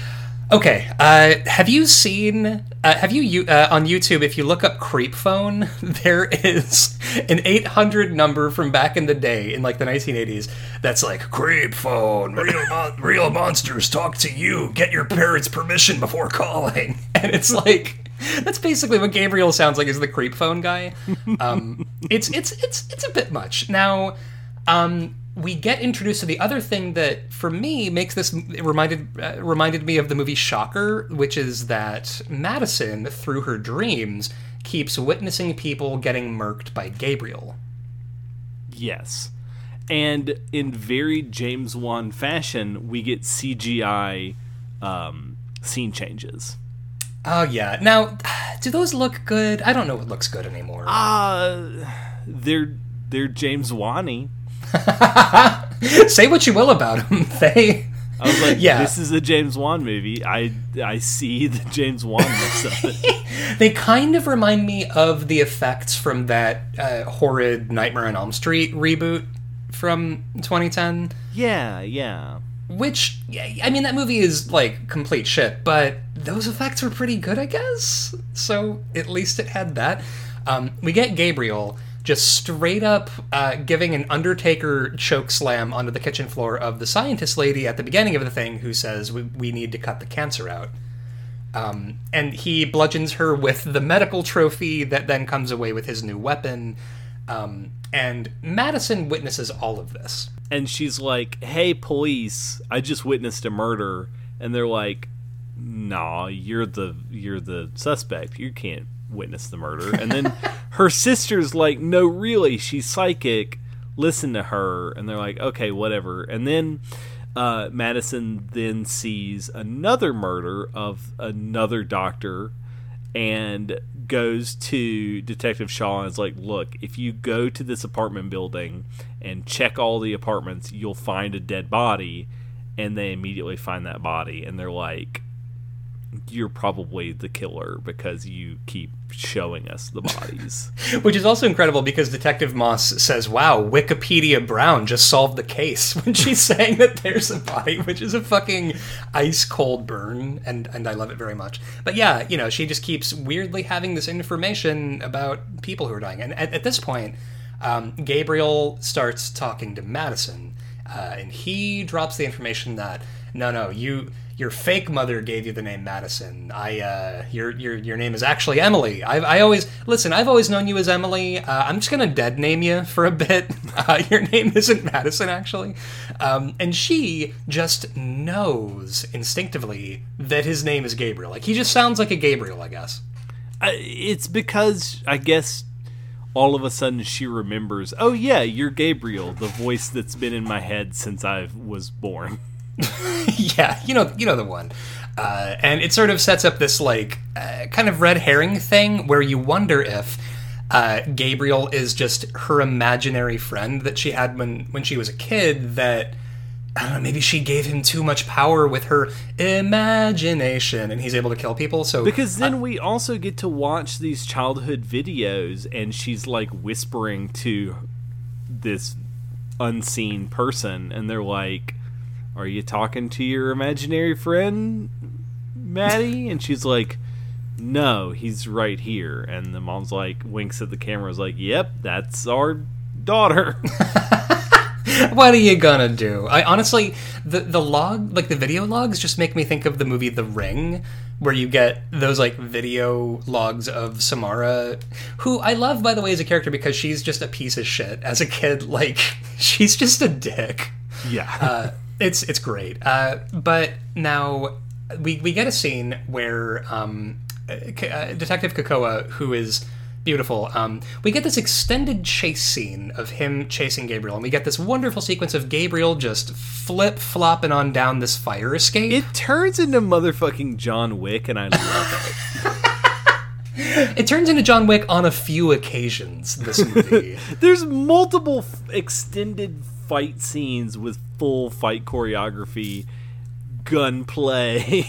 Okay. Uh, have you seen? Uh, have you uh, on YouTube? If you look up Creep Phone, there is an eight hundred number from back in the day, in like the nineteen eighties. That's like Creep Phone. Real, mon- real monsters talk to you. Get your parents' permission before calling. And it's like. That's basically what Gabriel sounds like, is the Creep Phone guy. Um, it's it's it's it's a bit much. Now, um, we get introduced to the other thing that, for me, makes this it reminded uh, reminded me of the movie Shocker, which is that Madison, through her dreams, keeps witnessing people getting murked by Gabriel. Yes, and in very James Wan fashion, we get C G I um, scene changes. Oh, yeah. Now, do those look good? I don't know what looks good anymore. Uh, they're they're James Wan-y. Say what you will about them. They... I was like, yeah. This is a James Wan movie. I I see the James Wan-ness of it. They kind of remind me of the effects from that uh, horrid Nightmare on Elm Street reboot from twenty ten. Yeah, yeah. Which, I mean, that movie is, like, complete shit, but those effects were pretty good, I guess? So, at least it had that. Um, we get Gabriel just straight up uh, giving an Undertaker choke slam onto the kitchen floor of the scientist lady at the beginning of the thing, who says, we, we need to cut the cancer out. Um, and he bludgeons her with the medical trophy that then comes away with his new weapon. Um, and Madison witnesses all of this. And she's like, hey, police, I just witnessed a murder. And they're like, nah, you're the you're the suspect. You can't witness the murder. And then her sister's like, no, really, she's psychic. Listen to her. And they're like, okay, whatever. And then uh, Madison then sees another murder of another doctor and goes to Detective Shaw and is like, look, if you go to this apartment building and check all the apartments, you'll find a dead body. And they immediately find that body, and they're like, you're probably the killer because you keep showing us the bodies. Which is also incredible because Detective Moss says, wow, Wikipedia Brown just solved the case when she's saying that there's a body, which is a fucking ice-cold burn, and, and I love it very much. But yeah, you know, she just keeps weirdly having this information about people who are dying. And at, at this point, um, Gabriel starts talking to Madison, uh, and he drops the information that, no, no, you... your fake mother gave you the name Madison. I, uh, your your your name is actually Emily. I've, I always, listen, I've always known you as Emily. Uh, I'm just going to dead name you for a bit. Uh, your name isn't Madison, actually. Um, and she just knows instinctively that his name is Gabriel. Like, he just sounds like a Gabriel, I guess. Uh, it's because, I guess, all of a sudden she remembers, oh yeah, you're Gabriel, the voice that's been in my head since I was born. Yeah, you know, you know the one, uh, and it sort of sets up this like uh, kind of red herring thing where you wonder if uh, Gabriel is just her imaginary friend that she had when, when she was a kid that I don't know, maybe she gave him too much power with her imagination, and he's able to kill people. So because then uh, we also get to watch these childhood videos, and she's like whispering to this unseen person, and they're like, "Are you talking to your imaginary friend, Maddie?" And she's like, "No, he's right here." And the mom's like, winks at the camera, is like, "Yep, that's our daughter." What are you gonna do? I honestly, the the log, like the video logs, just make me think of the movie The Ring, where you get those like video logs of Samara, who I love, by the way, as a character, because she's just a piece of shit as a kid. Like, she's just a dick. Yeah, uh, it's it's great. Uh, but now we we get a scene where um, uh, Detective Kekoa, who is beautiful. Um, we get this extended chase scene of him chasing Gabriel, and we get this wonderful sequence of Gabriel just flip-flopping on down this fire escape. It turns into motherfucking John Wick, and I love it. It turns into John Wick on a few occasions, this movie. There's multiple f- extended fight scenes with full fight choreography, gunplay.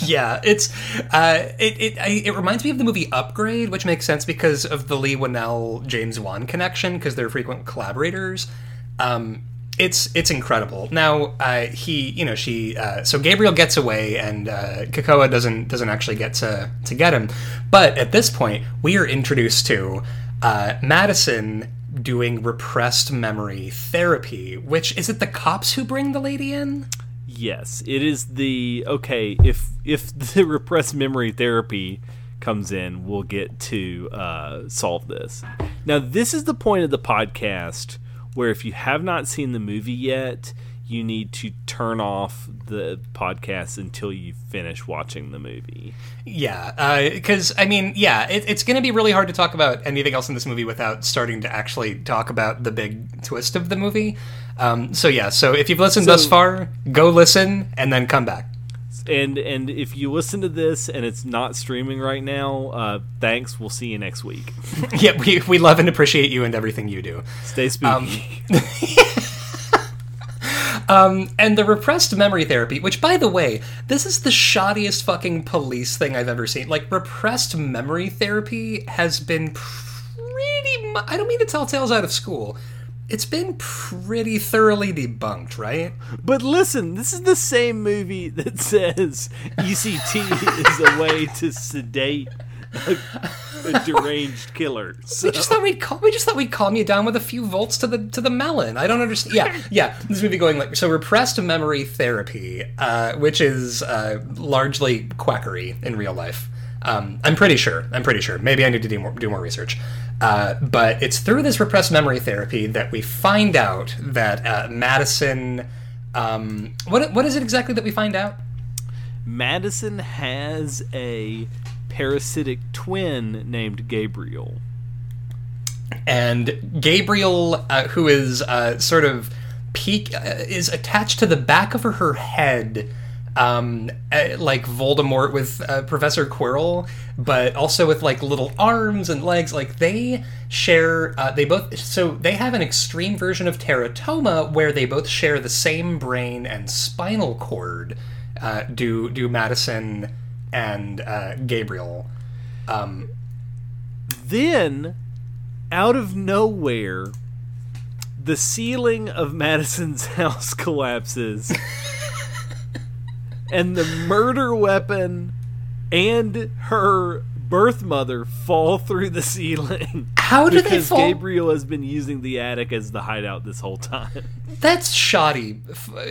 Yeah, it's uh, it it I, it reminds me of the movie Upgrade, which makes sense because of the Lee Whannell James Wan connection, because they're frequent collaborators. Um, it's it's incredible. Now uh, he, you know, she, uh, so Gabriel gets away, and uh, Kekoa doesn't doesn't actually get to to get him. But at this point, we are introduced to uh, Madison doing repressed memory therapy. Which is it? The cops who bring the lady in? Yes, it is the, okay, if if the repressed memory therapy comes in, we'll get to uh, solve this. Now, this is the point of the podcast where if you have not seen the movie yet, you need to turn off the podcast until you finish watching the movie. Yeah, because, uh, I mean, yeah, it, it's going to be really hard to talk about anything else in this movie without starting to actually talk about the big twist of the movie. Um, so yeah, so if you've listened so, thus far, go listen and then come back. And and if you listen to this and it's not streaming right now, uh, thanks. We'll see you next week. Yeah, we we love and appreciate you and everything you do. Stay spooky. Um, um, and the repressed memory therapy, which, by the way, this is the shoddiest fucking police thing I've ever seen. Like, repressed memory therapy has been pretty much, I don't mean to tell tales out of school, it's been pretty thoroughly debunked, right? But listen, this is the same movie that says E C T is a way to sedate a, a deranged killer. So. We just thought we'd call, we just thought we'd calm you down with a few volts to the to the melon. I don't understand. Yeah, yeah. This movie going like so repressed memory therapy, uh, which is uh, largely quackery in real life. Um, I'm pretty sure. I'm pretty sure. Maybe I need to do more, do more research. Uh, but it's through this repressed memory therapy that we find out that uh, Madison... Um, what What is it exactly that we find out? Madison has a parasitic twin named Gabriel. And Gabriel, uh, who is uh, sort of peak, uh, is attached to the back of her, her head... Um, like Voldemort with uh, Professor Quirrell, but also with like little arms and legs. Like they share, uh, they both, so they have an extreme version of teratoma where they both share the same brain and spinal cord. Uh, do do Madison and uh, Gabriel. Um, then, out of nowhere, the ceiling of Madison's house collapses. And the murder weapon and her birth mother fall through the ceiling. How do they fall? Because Gabriel has been using the attic as the hideout this whole time. That's shoddy,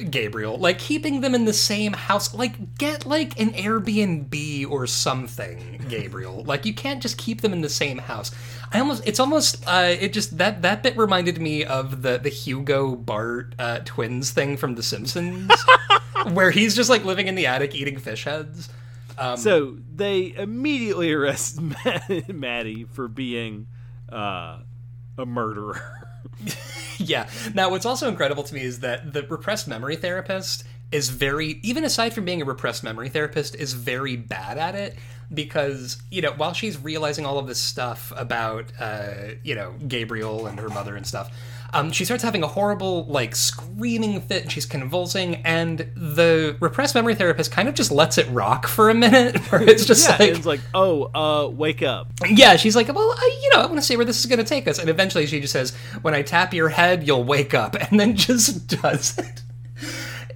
Gabriel. Like, keeping them in the same house. Like, get, like, an Airbnb or something, Gabriel. Like, you can't just keep them in the same house. I almost, it's almost, uh, it just, that, that bit reminded me of the, the Hugo Bart uh, twins thing from The Simpsons. Where he's just, like, living in the attic eating fish heads. Um, so they immediately arrest Matt- Maddie for being uh, a murderer. Yeah. Now, what's also incredible to me is that the repressed memory therapist is very, even aside from being a repressed memory therapist, is very bad at it. because, you know, while she's realizing all of this stuff about, uh, you know, Gabriel and her mother and stuff, um, she starts having a horrible, like, screaming fit, and she's convulsing, and the repressed memory therapist kind of just lets it rock for a minute, where it's just yeah, like... it's like, oh, uh, wake up. Yeah, she's like, well, I, you know, I want to see where this is going to take us, and eventually she just says, when I tap your head, you'll wake up, and then just does it.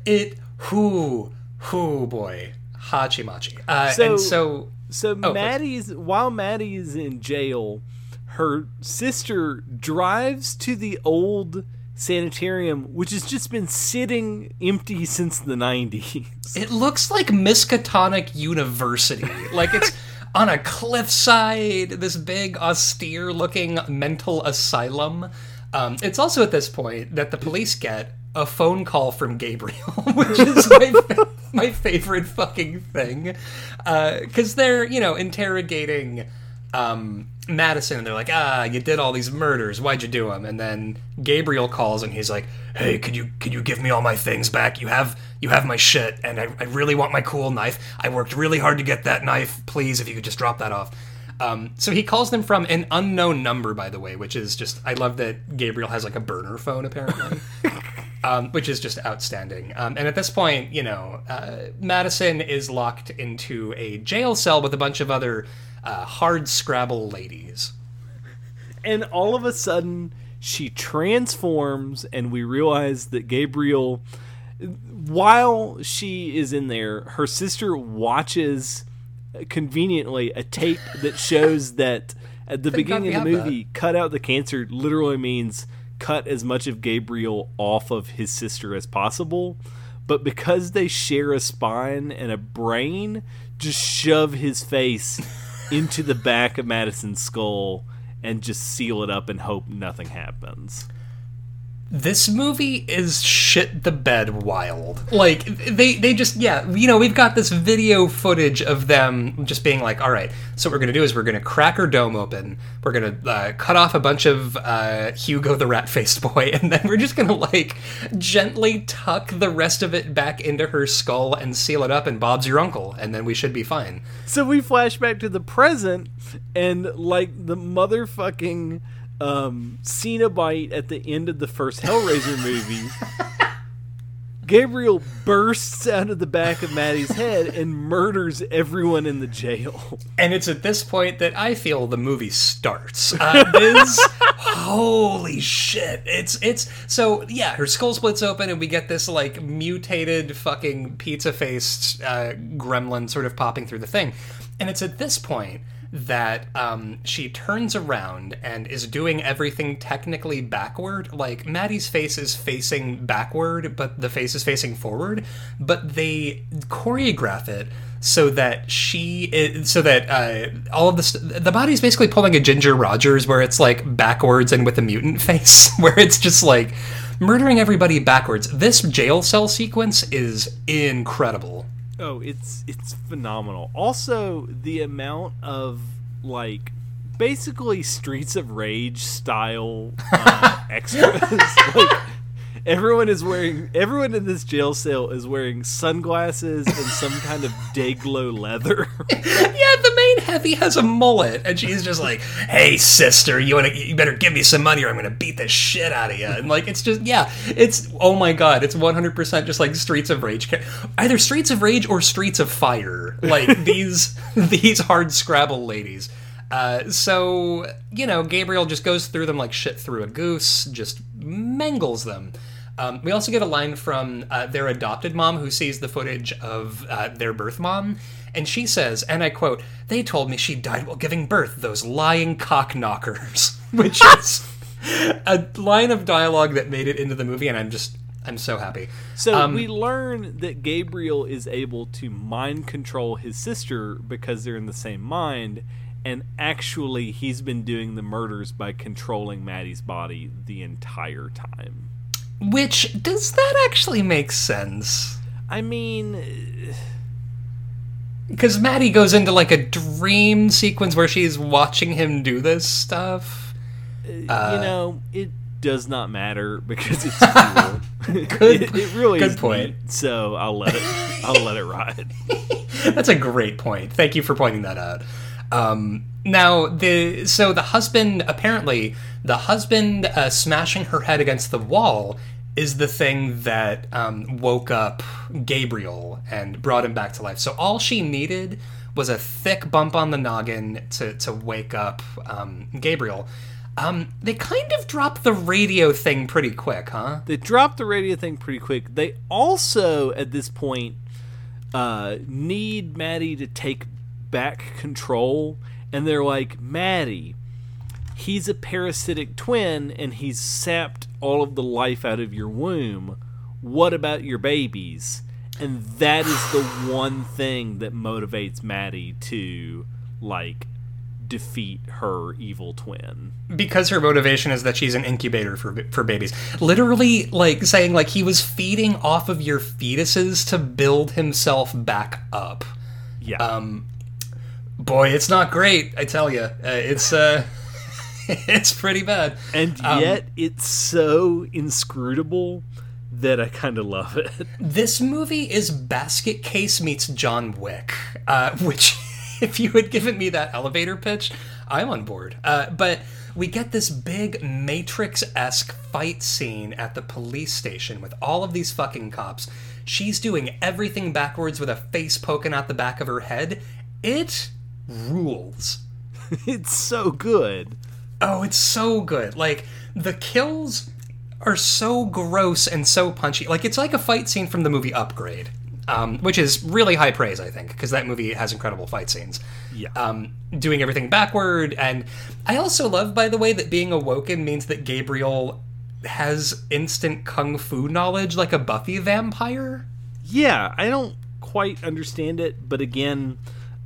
It, whoo, whoo, boy, hachimachi. Uh, so, and so... So oh, Maddie's, wait. while Maddie's in jail... her sister drives to the old sanitarium, which has just been sitting empty since the nineties. It looks like Miskatonic University. Like, it's on a cliffside, this big, austere-looking mental asylum. Um, it's also at this point that the police get a phone call from Gabriel, which is my, fa- my favorite fucking thing. Because uh, they're, you know, interrogating... Um, Madison, and they're like, ah, you did all these murders, why'd you do them? And then Gabriel calls, and he's like, hey, could you could you give me all my things back? You have you have my shit, and I, I really want my cool knife. I worked really hard to get that knife. Please, if you could just drop that off. Um, so he calls them from an unknown number, by the way, which is just, I love that Gabriel has like a burner phone, apparently. Um, which is just outstanding. Um, and at this point, you know, uh, Madison is locked into a jail cell with a bunch of other uh, hard scrabble ladies. And all of a sudden, she transforms, and we realize that Gabriel, while she is in there, her sister watches, uh, conveniently, a tape that shows that at the Thank beginning God we of the movie, that. Cut out the cancer literally means... cut as much of Gabriel off of his sister as possible, but because they share a spine and a brain, just shove his face into the back of Madison's skull and just seal it up and hope nothing happens. This movie is shit the bed wild. Like, they, they just, yeah, you know, we've got this video footage of them just being like, all right, so what we're going to do is we're going to crack her dome open, we're going to uh, cut off a bunch of uh, Hugo the Rat-Faced Boy, and then we're just going to, like, gently tuck the rest of it back into her skull and seal it up, and Bob's your uncle, and then we should be fine. So we flash back to the present, and, like, the motherfucking... Um, Cenobite at the end of the first Hellraiser movie, Gabriel bursts out of the back of Maddie's head and murders everyone in the jail. And it's at this point that I feel the movie starts. Uh, this, holy shit! It's it's so yeah. Her skull splits open, and we get this like mutated fucking pizza faced uh, gremlin sort of popping through the thing. And it's at this point that um, she turns around and is doing everything technically backward. Like, Maddie's face is facing backward, but the face is facing forward. But they choreograph it so that she is, so that uh, all of the... St- the body's basically pulling a Ginger Rogers where it's, like, backwards and with a mutant face, where it's just, like, murdering everybody backwards. This jail cell sequence is incredible. Oh, it's it's phenomenal. Also, the amount of, like, basically Streets of Rage style uh, extras. Like, everyone is wearing everyone in this jail cell is wearing sunglasses and some kind of day-glow leather. Yeah, the main heavy has a mullet, and she's just like, "Hey, sister, you want you better give me some money, or I'm gonna beat the shit out of you." And like, it's just, yeah, it's oh my god, it's one hundred percent just like Streets of Rage, either Streets of Rage or Streets of Fire. Like these these hard scrabble ladies. Uh, so you know, Gabriel just goes through them like shit through a goose, just mangles them. Um, we also get a line from uh, their adopted mom, who sees the footage of uh, their birth mom, and she says, and I quote, "They told me she died while giving birth, those lying cock knockers," which is a line of dialogue that made it into the movie, and I'm just, I'm so happy. So um, we learn that Gabriel is able to mind control his sister because they're in the same mind, and actually he's been doing the murders by controlling Maddie's body the entire time. Which, does that actually make sense? I mean... because Maddie goes into, like, a dream sequence where she's watching him do this stuff. Uh, you know, it does not matter, because it's cool. Good, it, it really good is point. Neat, so I'll let it, I'll let it ride. That's a great point. Thank you for pointing that out. Um, now, the so the husband, apparently, the husband uh, smashing her head against the wall is the thing that um, woke up Gabriel and brought him back to life. So all she needed was a thick bump on the noggin to, to wake up um, Gabriel. Um, they kind of dropped the radio thing pretty quick, huh? They dropped the radio thing pretty quick. They also, at this point, uh, need Maddie to take back control. And they're like, Maddie, he's a parasitic twin, and he's sapped all of the life out of your womb. What about your babies? And that is the one thing that motivates Maddie to, like, defeat her evil twin, because her motivation is that she's an incubator for for babies. Literally, like, saying, like, he was feeding off of your fetuses to build himself back up. Yeah. Um, boy, it's not great, I tell you. Uh, it's uh, it's pretty bad, and yet um, it's so inscrutable that I kind of love it. This movie is Basket Case meets John Wick, uh, which. If you had given me that elevator pitch, I'm on board. Uh, but we get this big Matrix-esque fight scene at the police station with all of these fucking cops. She's doing everything backwards with a face poking out the back of her head. It rules. It's so good. Oh, it's so good. Like, the kills are so gross and so punchy. Like, it's like a fight scene from the movie Upgrade. Um, which is really high praise, I think, because that movie has incredible fight scenes. Yeah. Um, doing everything backward. And I also love, by the way, that being awoken means that Gabriel has instant kung fu knowledge like a Buffy vampire. Yeah, I don't quite understand it, but again,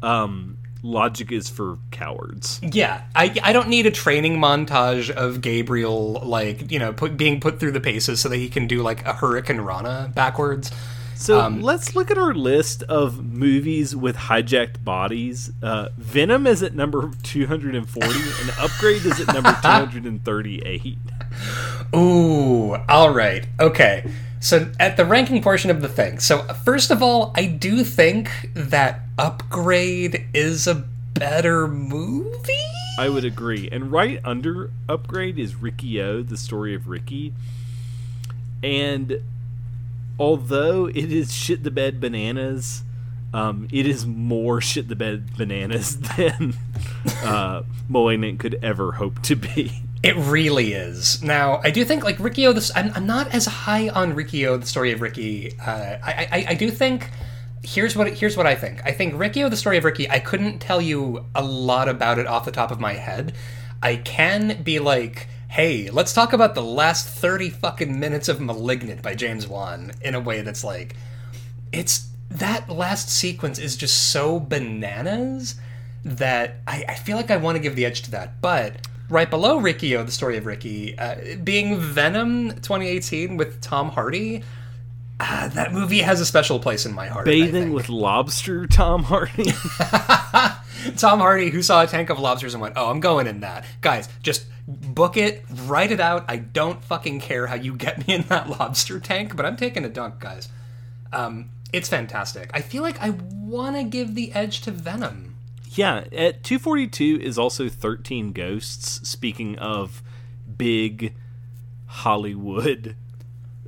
um, logic is for cowards. Yeah, I, I don't need a training montage of Gabriel, like, you know, put, being put through the paces so that he can do, like, a Hurricane Rana backwards. So um, let's look at our list of movies with hijacked bodies. Uh, Venom is at number two hundred forty, and Upgrade is at number two hundred thirty-eight. Ooh, all right. Okay, so at the ranking portion of the thing. So first of all, I do think that Upgrade is a better movie? I would agree. And right under Upgrade is Ricky-O, The Story of Ricky. And although it is shit the bed bananas, um, it is more shit the bed bananas than uh, Malignant could ever hope to be. It really is. Now, I do think, like, Ricky-O, this, I'm, I'm not as high on Ricky-O, The Story of Ricky. Uh, I, I, I do think, here's what here's what I think. I think Ricky-O, The Story of Ricky, I couldn't tell you a lot about it off the top of my head. I can be like, hey, let's talk about the last thirty fucking minutes of Malignant by James Wan in a way that's like, it's, that last sequence is just so bananas that I, I feel like I want to give the edge to that. But right below Ricky-O, The Story of Ricky, uh, being Venom twenty eighteen with Tom Hardy, uh, that movie has a special place in my heart. Bathing with lobster, Tom Hardy. Tom Hardy, who saw a tank of lobsters and went, oh, I'm going in that. Guys, just book it, write it out. I don't fucking care how you get me in that lobster tank, but I'm taking a dunk, guys. Um, it's fantastic. I feel like I want to give the edge to Venom. Yeah, at two forty-two is also thirteen Ghosts, speaking of big Hollywood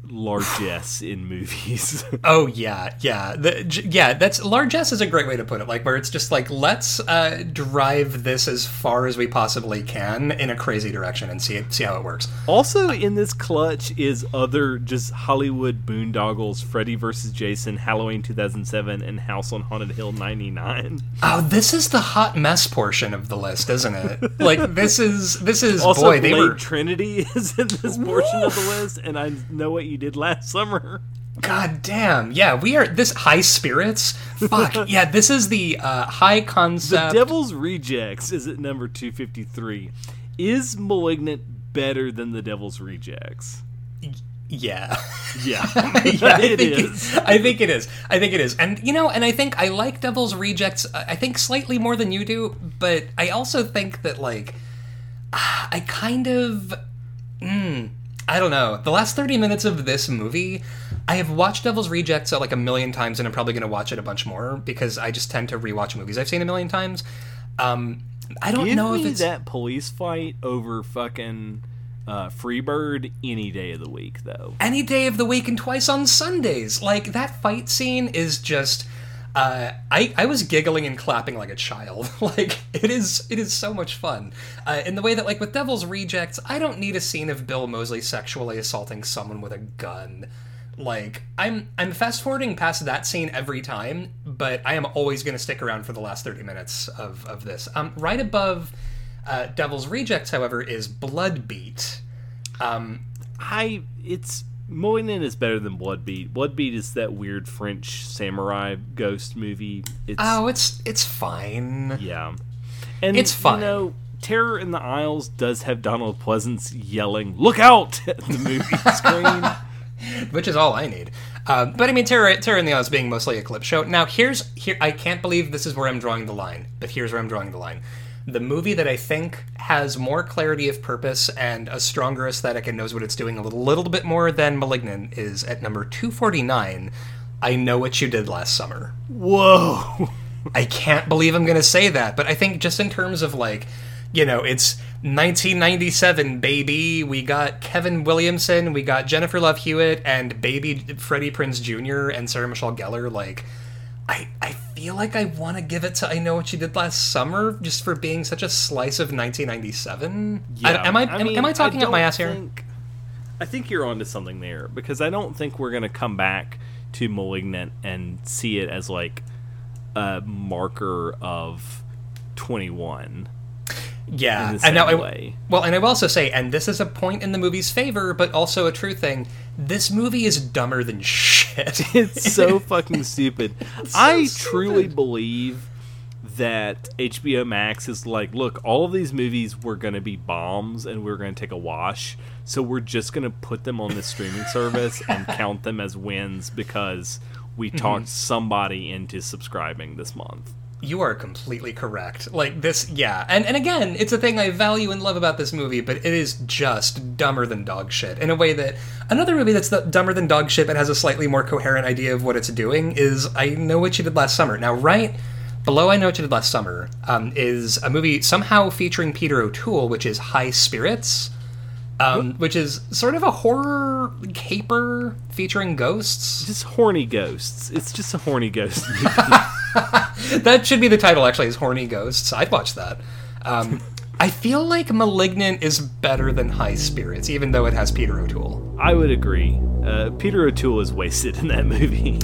largesse in movies. Oh, yeah, yeah. The, yeah, that's, largesse is a great way to put it, like, where it's just like, let's uh, drive this as far as we possibly can in a crazy direction and see, it, see how it works. Also in this clutch is other just Hollywood boondoggles, Freddy versus. Jason, Halloween two thousand seven, and House on Haunted Hill ninety-nine. Oh, this is the hot mess portion of the list, isn't it? Like, this is, this is, also, boy, they were... Trinity is in this portion of the list, and I know what you did last summer. God damn. Yeah, we are this high spirits. Fuck. Yeah, this is the uh, high concept. The Devil's Rejects is at number two fifty-three. Is Malignant better than The Devil's Rejects? Yeah. Yeah. Yeah, it is. I think it is. I think it is. And, you know, and I think I like Devil's Rejects, I think, slightly more than you do, but I also think that, like, I kind of... Mm, I don't know. The last thirty minutes of this movie I have watched Devil's Rejects like a million times, and I'm probably going to watch it a bunch more because I just tend to rewatch movies I've seen a million times. Um, I don't Give know if it's that police fight over fucking uh, Freebird any day of the week, though. Any day of the week and twice on Sundays. Like, that fight scene is just. Uh, I I was giggling and clapping like a child. Like, it is it is so much fun. Uh, in the way that, like, with Devil's Rejects, I don't need a scene of Bill Moseley sexually assaulting someone with a gun. Like, I'm I'm fast forwarding past that scene every time, but I am always going to stick around for the last thirty minutes of of this. Um, right above uh, Devil's Rejects, however, is Bloodbeat. Um, I it's. Malignant is better than Bloodbeat. Bloodbeat is that weird French samurai ghost movie. It's, oh, it's it's fine. Yeah. And, it's fine. You know, Terror in the Isles does have Donald Pleasance yelling, "Look out!" at the movie screen. Which is all I need. Uh, but, I mean, Terror, Terror in the Isles being mostly a clip show. Now, here's... here. I can't believe this is where I'm drawing the line. But here's where I'm drawing the line. The movie that I think has more clarity of purpose and a stronger aesthetic and knows what it's doing a little, little bit more than Malignant is at number two forty-nine, I Know What You Did Last Summer. Whoa! I can't believe I'm going to say that, but I think just in terms of, like, you know, it's nineteen ninety-seven, baby. We got Kevin Williamson, we got Jennifer Love Hewitt, and baby Freddie Prinze Junior and Sarah Michelle Gellar, like... I, I feel like I want to give it to I Know What You Did Last Summer just for being such a slice of nineteen ninety-seven. Yeah. I, am I, I mean, am, am I talking I up my ass think, here? I think you're onto something there, because I don't think we're going to come back to Malignant and see it as like a marker of twenty-one. Yeah. In the same and now way. I, well, and I will also say, and this is a point in the movie's favor, but also a true thing, this movie is dumber than shit. It's so fucking stupid. It's so I stupid. truly believe that H B O Max is like, look, all of these movies were going to be bombs and we we're going to take a wash, so we're just going to put them on the streaming service and count them as wins because we mm-hmm. talked somebody into subscribing this month. You are completely correct. Like, this, yeah. And and again, it's a thing I value and love about this movie, but it is just dumber than dog shit. In a way that, another movie that's the, dumber than dog shit but has a slightly more coherent idea of what it's doing is I Know What You Did Last Summer. Now, right below I Know What You Did Last Summer um, is a movie somehow featuring Peter O'Toole, which is High Spirits, um, which is sort of a horror caper featuring ghosts. Just horny ghosts. It's just a horny ghost movie. That should be the title, actually, is Horny Ghosts. I'd watch that. Um, I feel like Malignant is better than High Spirits, even though it has Peter O'Toole. I would agree. Uh, Peter O'Toole is wasted in that movie.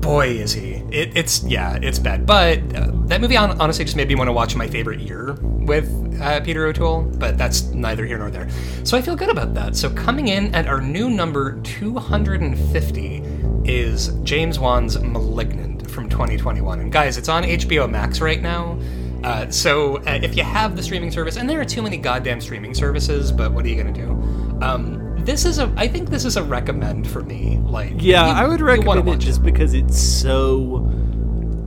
Boy, is he. It, it's, yeah, it's bad. But uh, that movie on, honestly just made me want to watch My Favorite Year with uh, Peter O'Toole, but that's neither here nor there. So I feel good about that. So coming in at our new number two hundred fifty is James Wan's Malignant from twenty twenty-one. And guys, it's on H B O Max right now, uh, so uh, if you have the streaming service, and there are too many goddamn streaming services, but what are you gonna do? Um, this is a I think this is a recommend for me. Like, yeah, you, I would recommend it just it. because it's so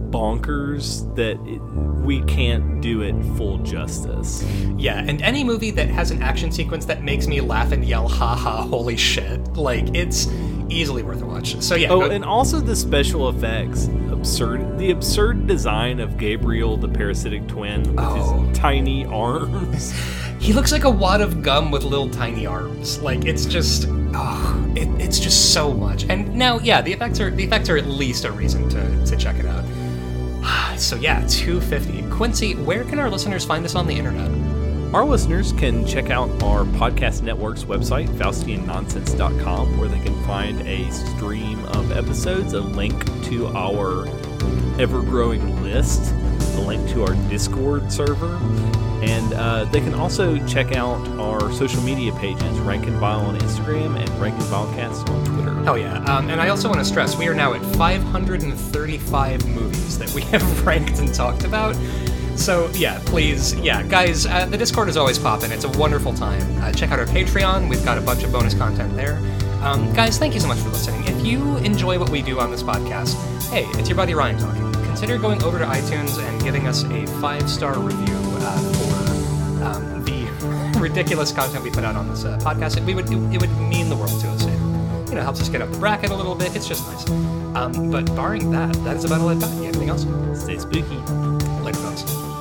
bonkers that it, we can't do it full justice. Yeah, and any movie that has an action sequence that makes me laugh and yell "ha ha, holy shit," like, it's easily worth a watch. So yeah. Oh, go- and also the special effects, absurd. The absurd design of Gabriel, the parasitic twin, with oh. his tiny arms. He looks like a wad of gum with little tiny arms. Like, it's just, oh, it, it's just so much. And now, yeah, the effects are the effects are at least a reason to to check it out. So yeah, two fifty. Quincy, where can our listeners find us on the internet? Our listeners can check out our podcast network's website, faustian nonsense dot com, where they can find a stream of episodes, a link to our ever-growing list, a link to our Discord server, and uh, they can also check out our social media pages, Rankin' Vile on Instagram and Rankin' Vilecast on Twitter. Hell yeah. Um, and I also want to stress, we are now at five hundred thirty-five movies that we have ranked and talked about. So, yeah, please, yeah, guys, uh, the Discord is always popping. It's a wonderful time. Uh, check out our Patreon. We've got a bunch of bonus content there. Um, guys, thank you so much for listening. If you enjoy what we do on this podcast, hey, it's your buddy Ryan talking. Consider going over to iTunes and giving us a five-star review uh, for um, the ridiculous content we put out on this uh, podcast. It, we would, it, it would mean the world to us. It, you know, helps us get up the bracket a little bit. It's just nice. Um, but barring that, that is about all I've got. You have anything else? Stay spooky. Later, folks.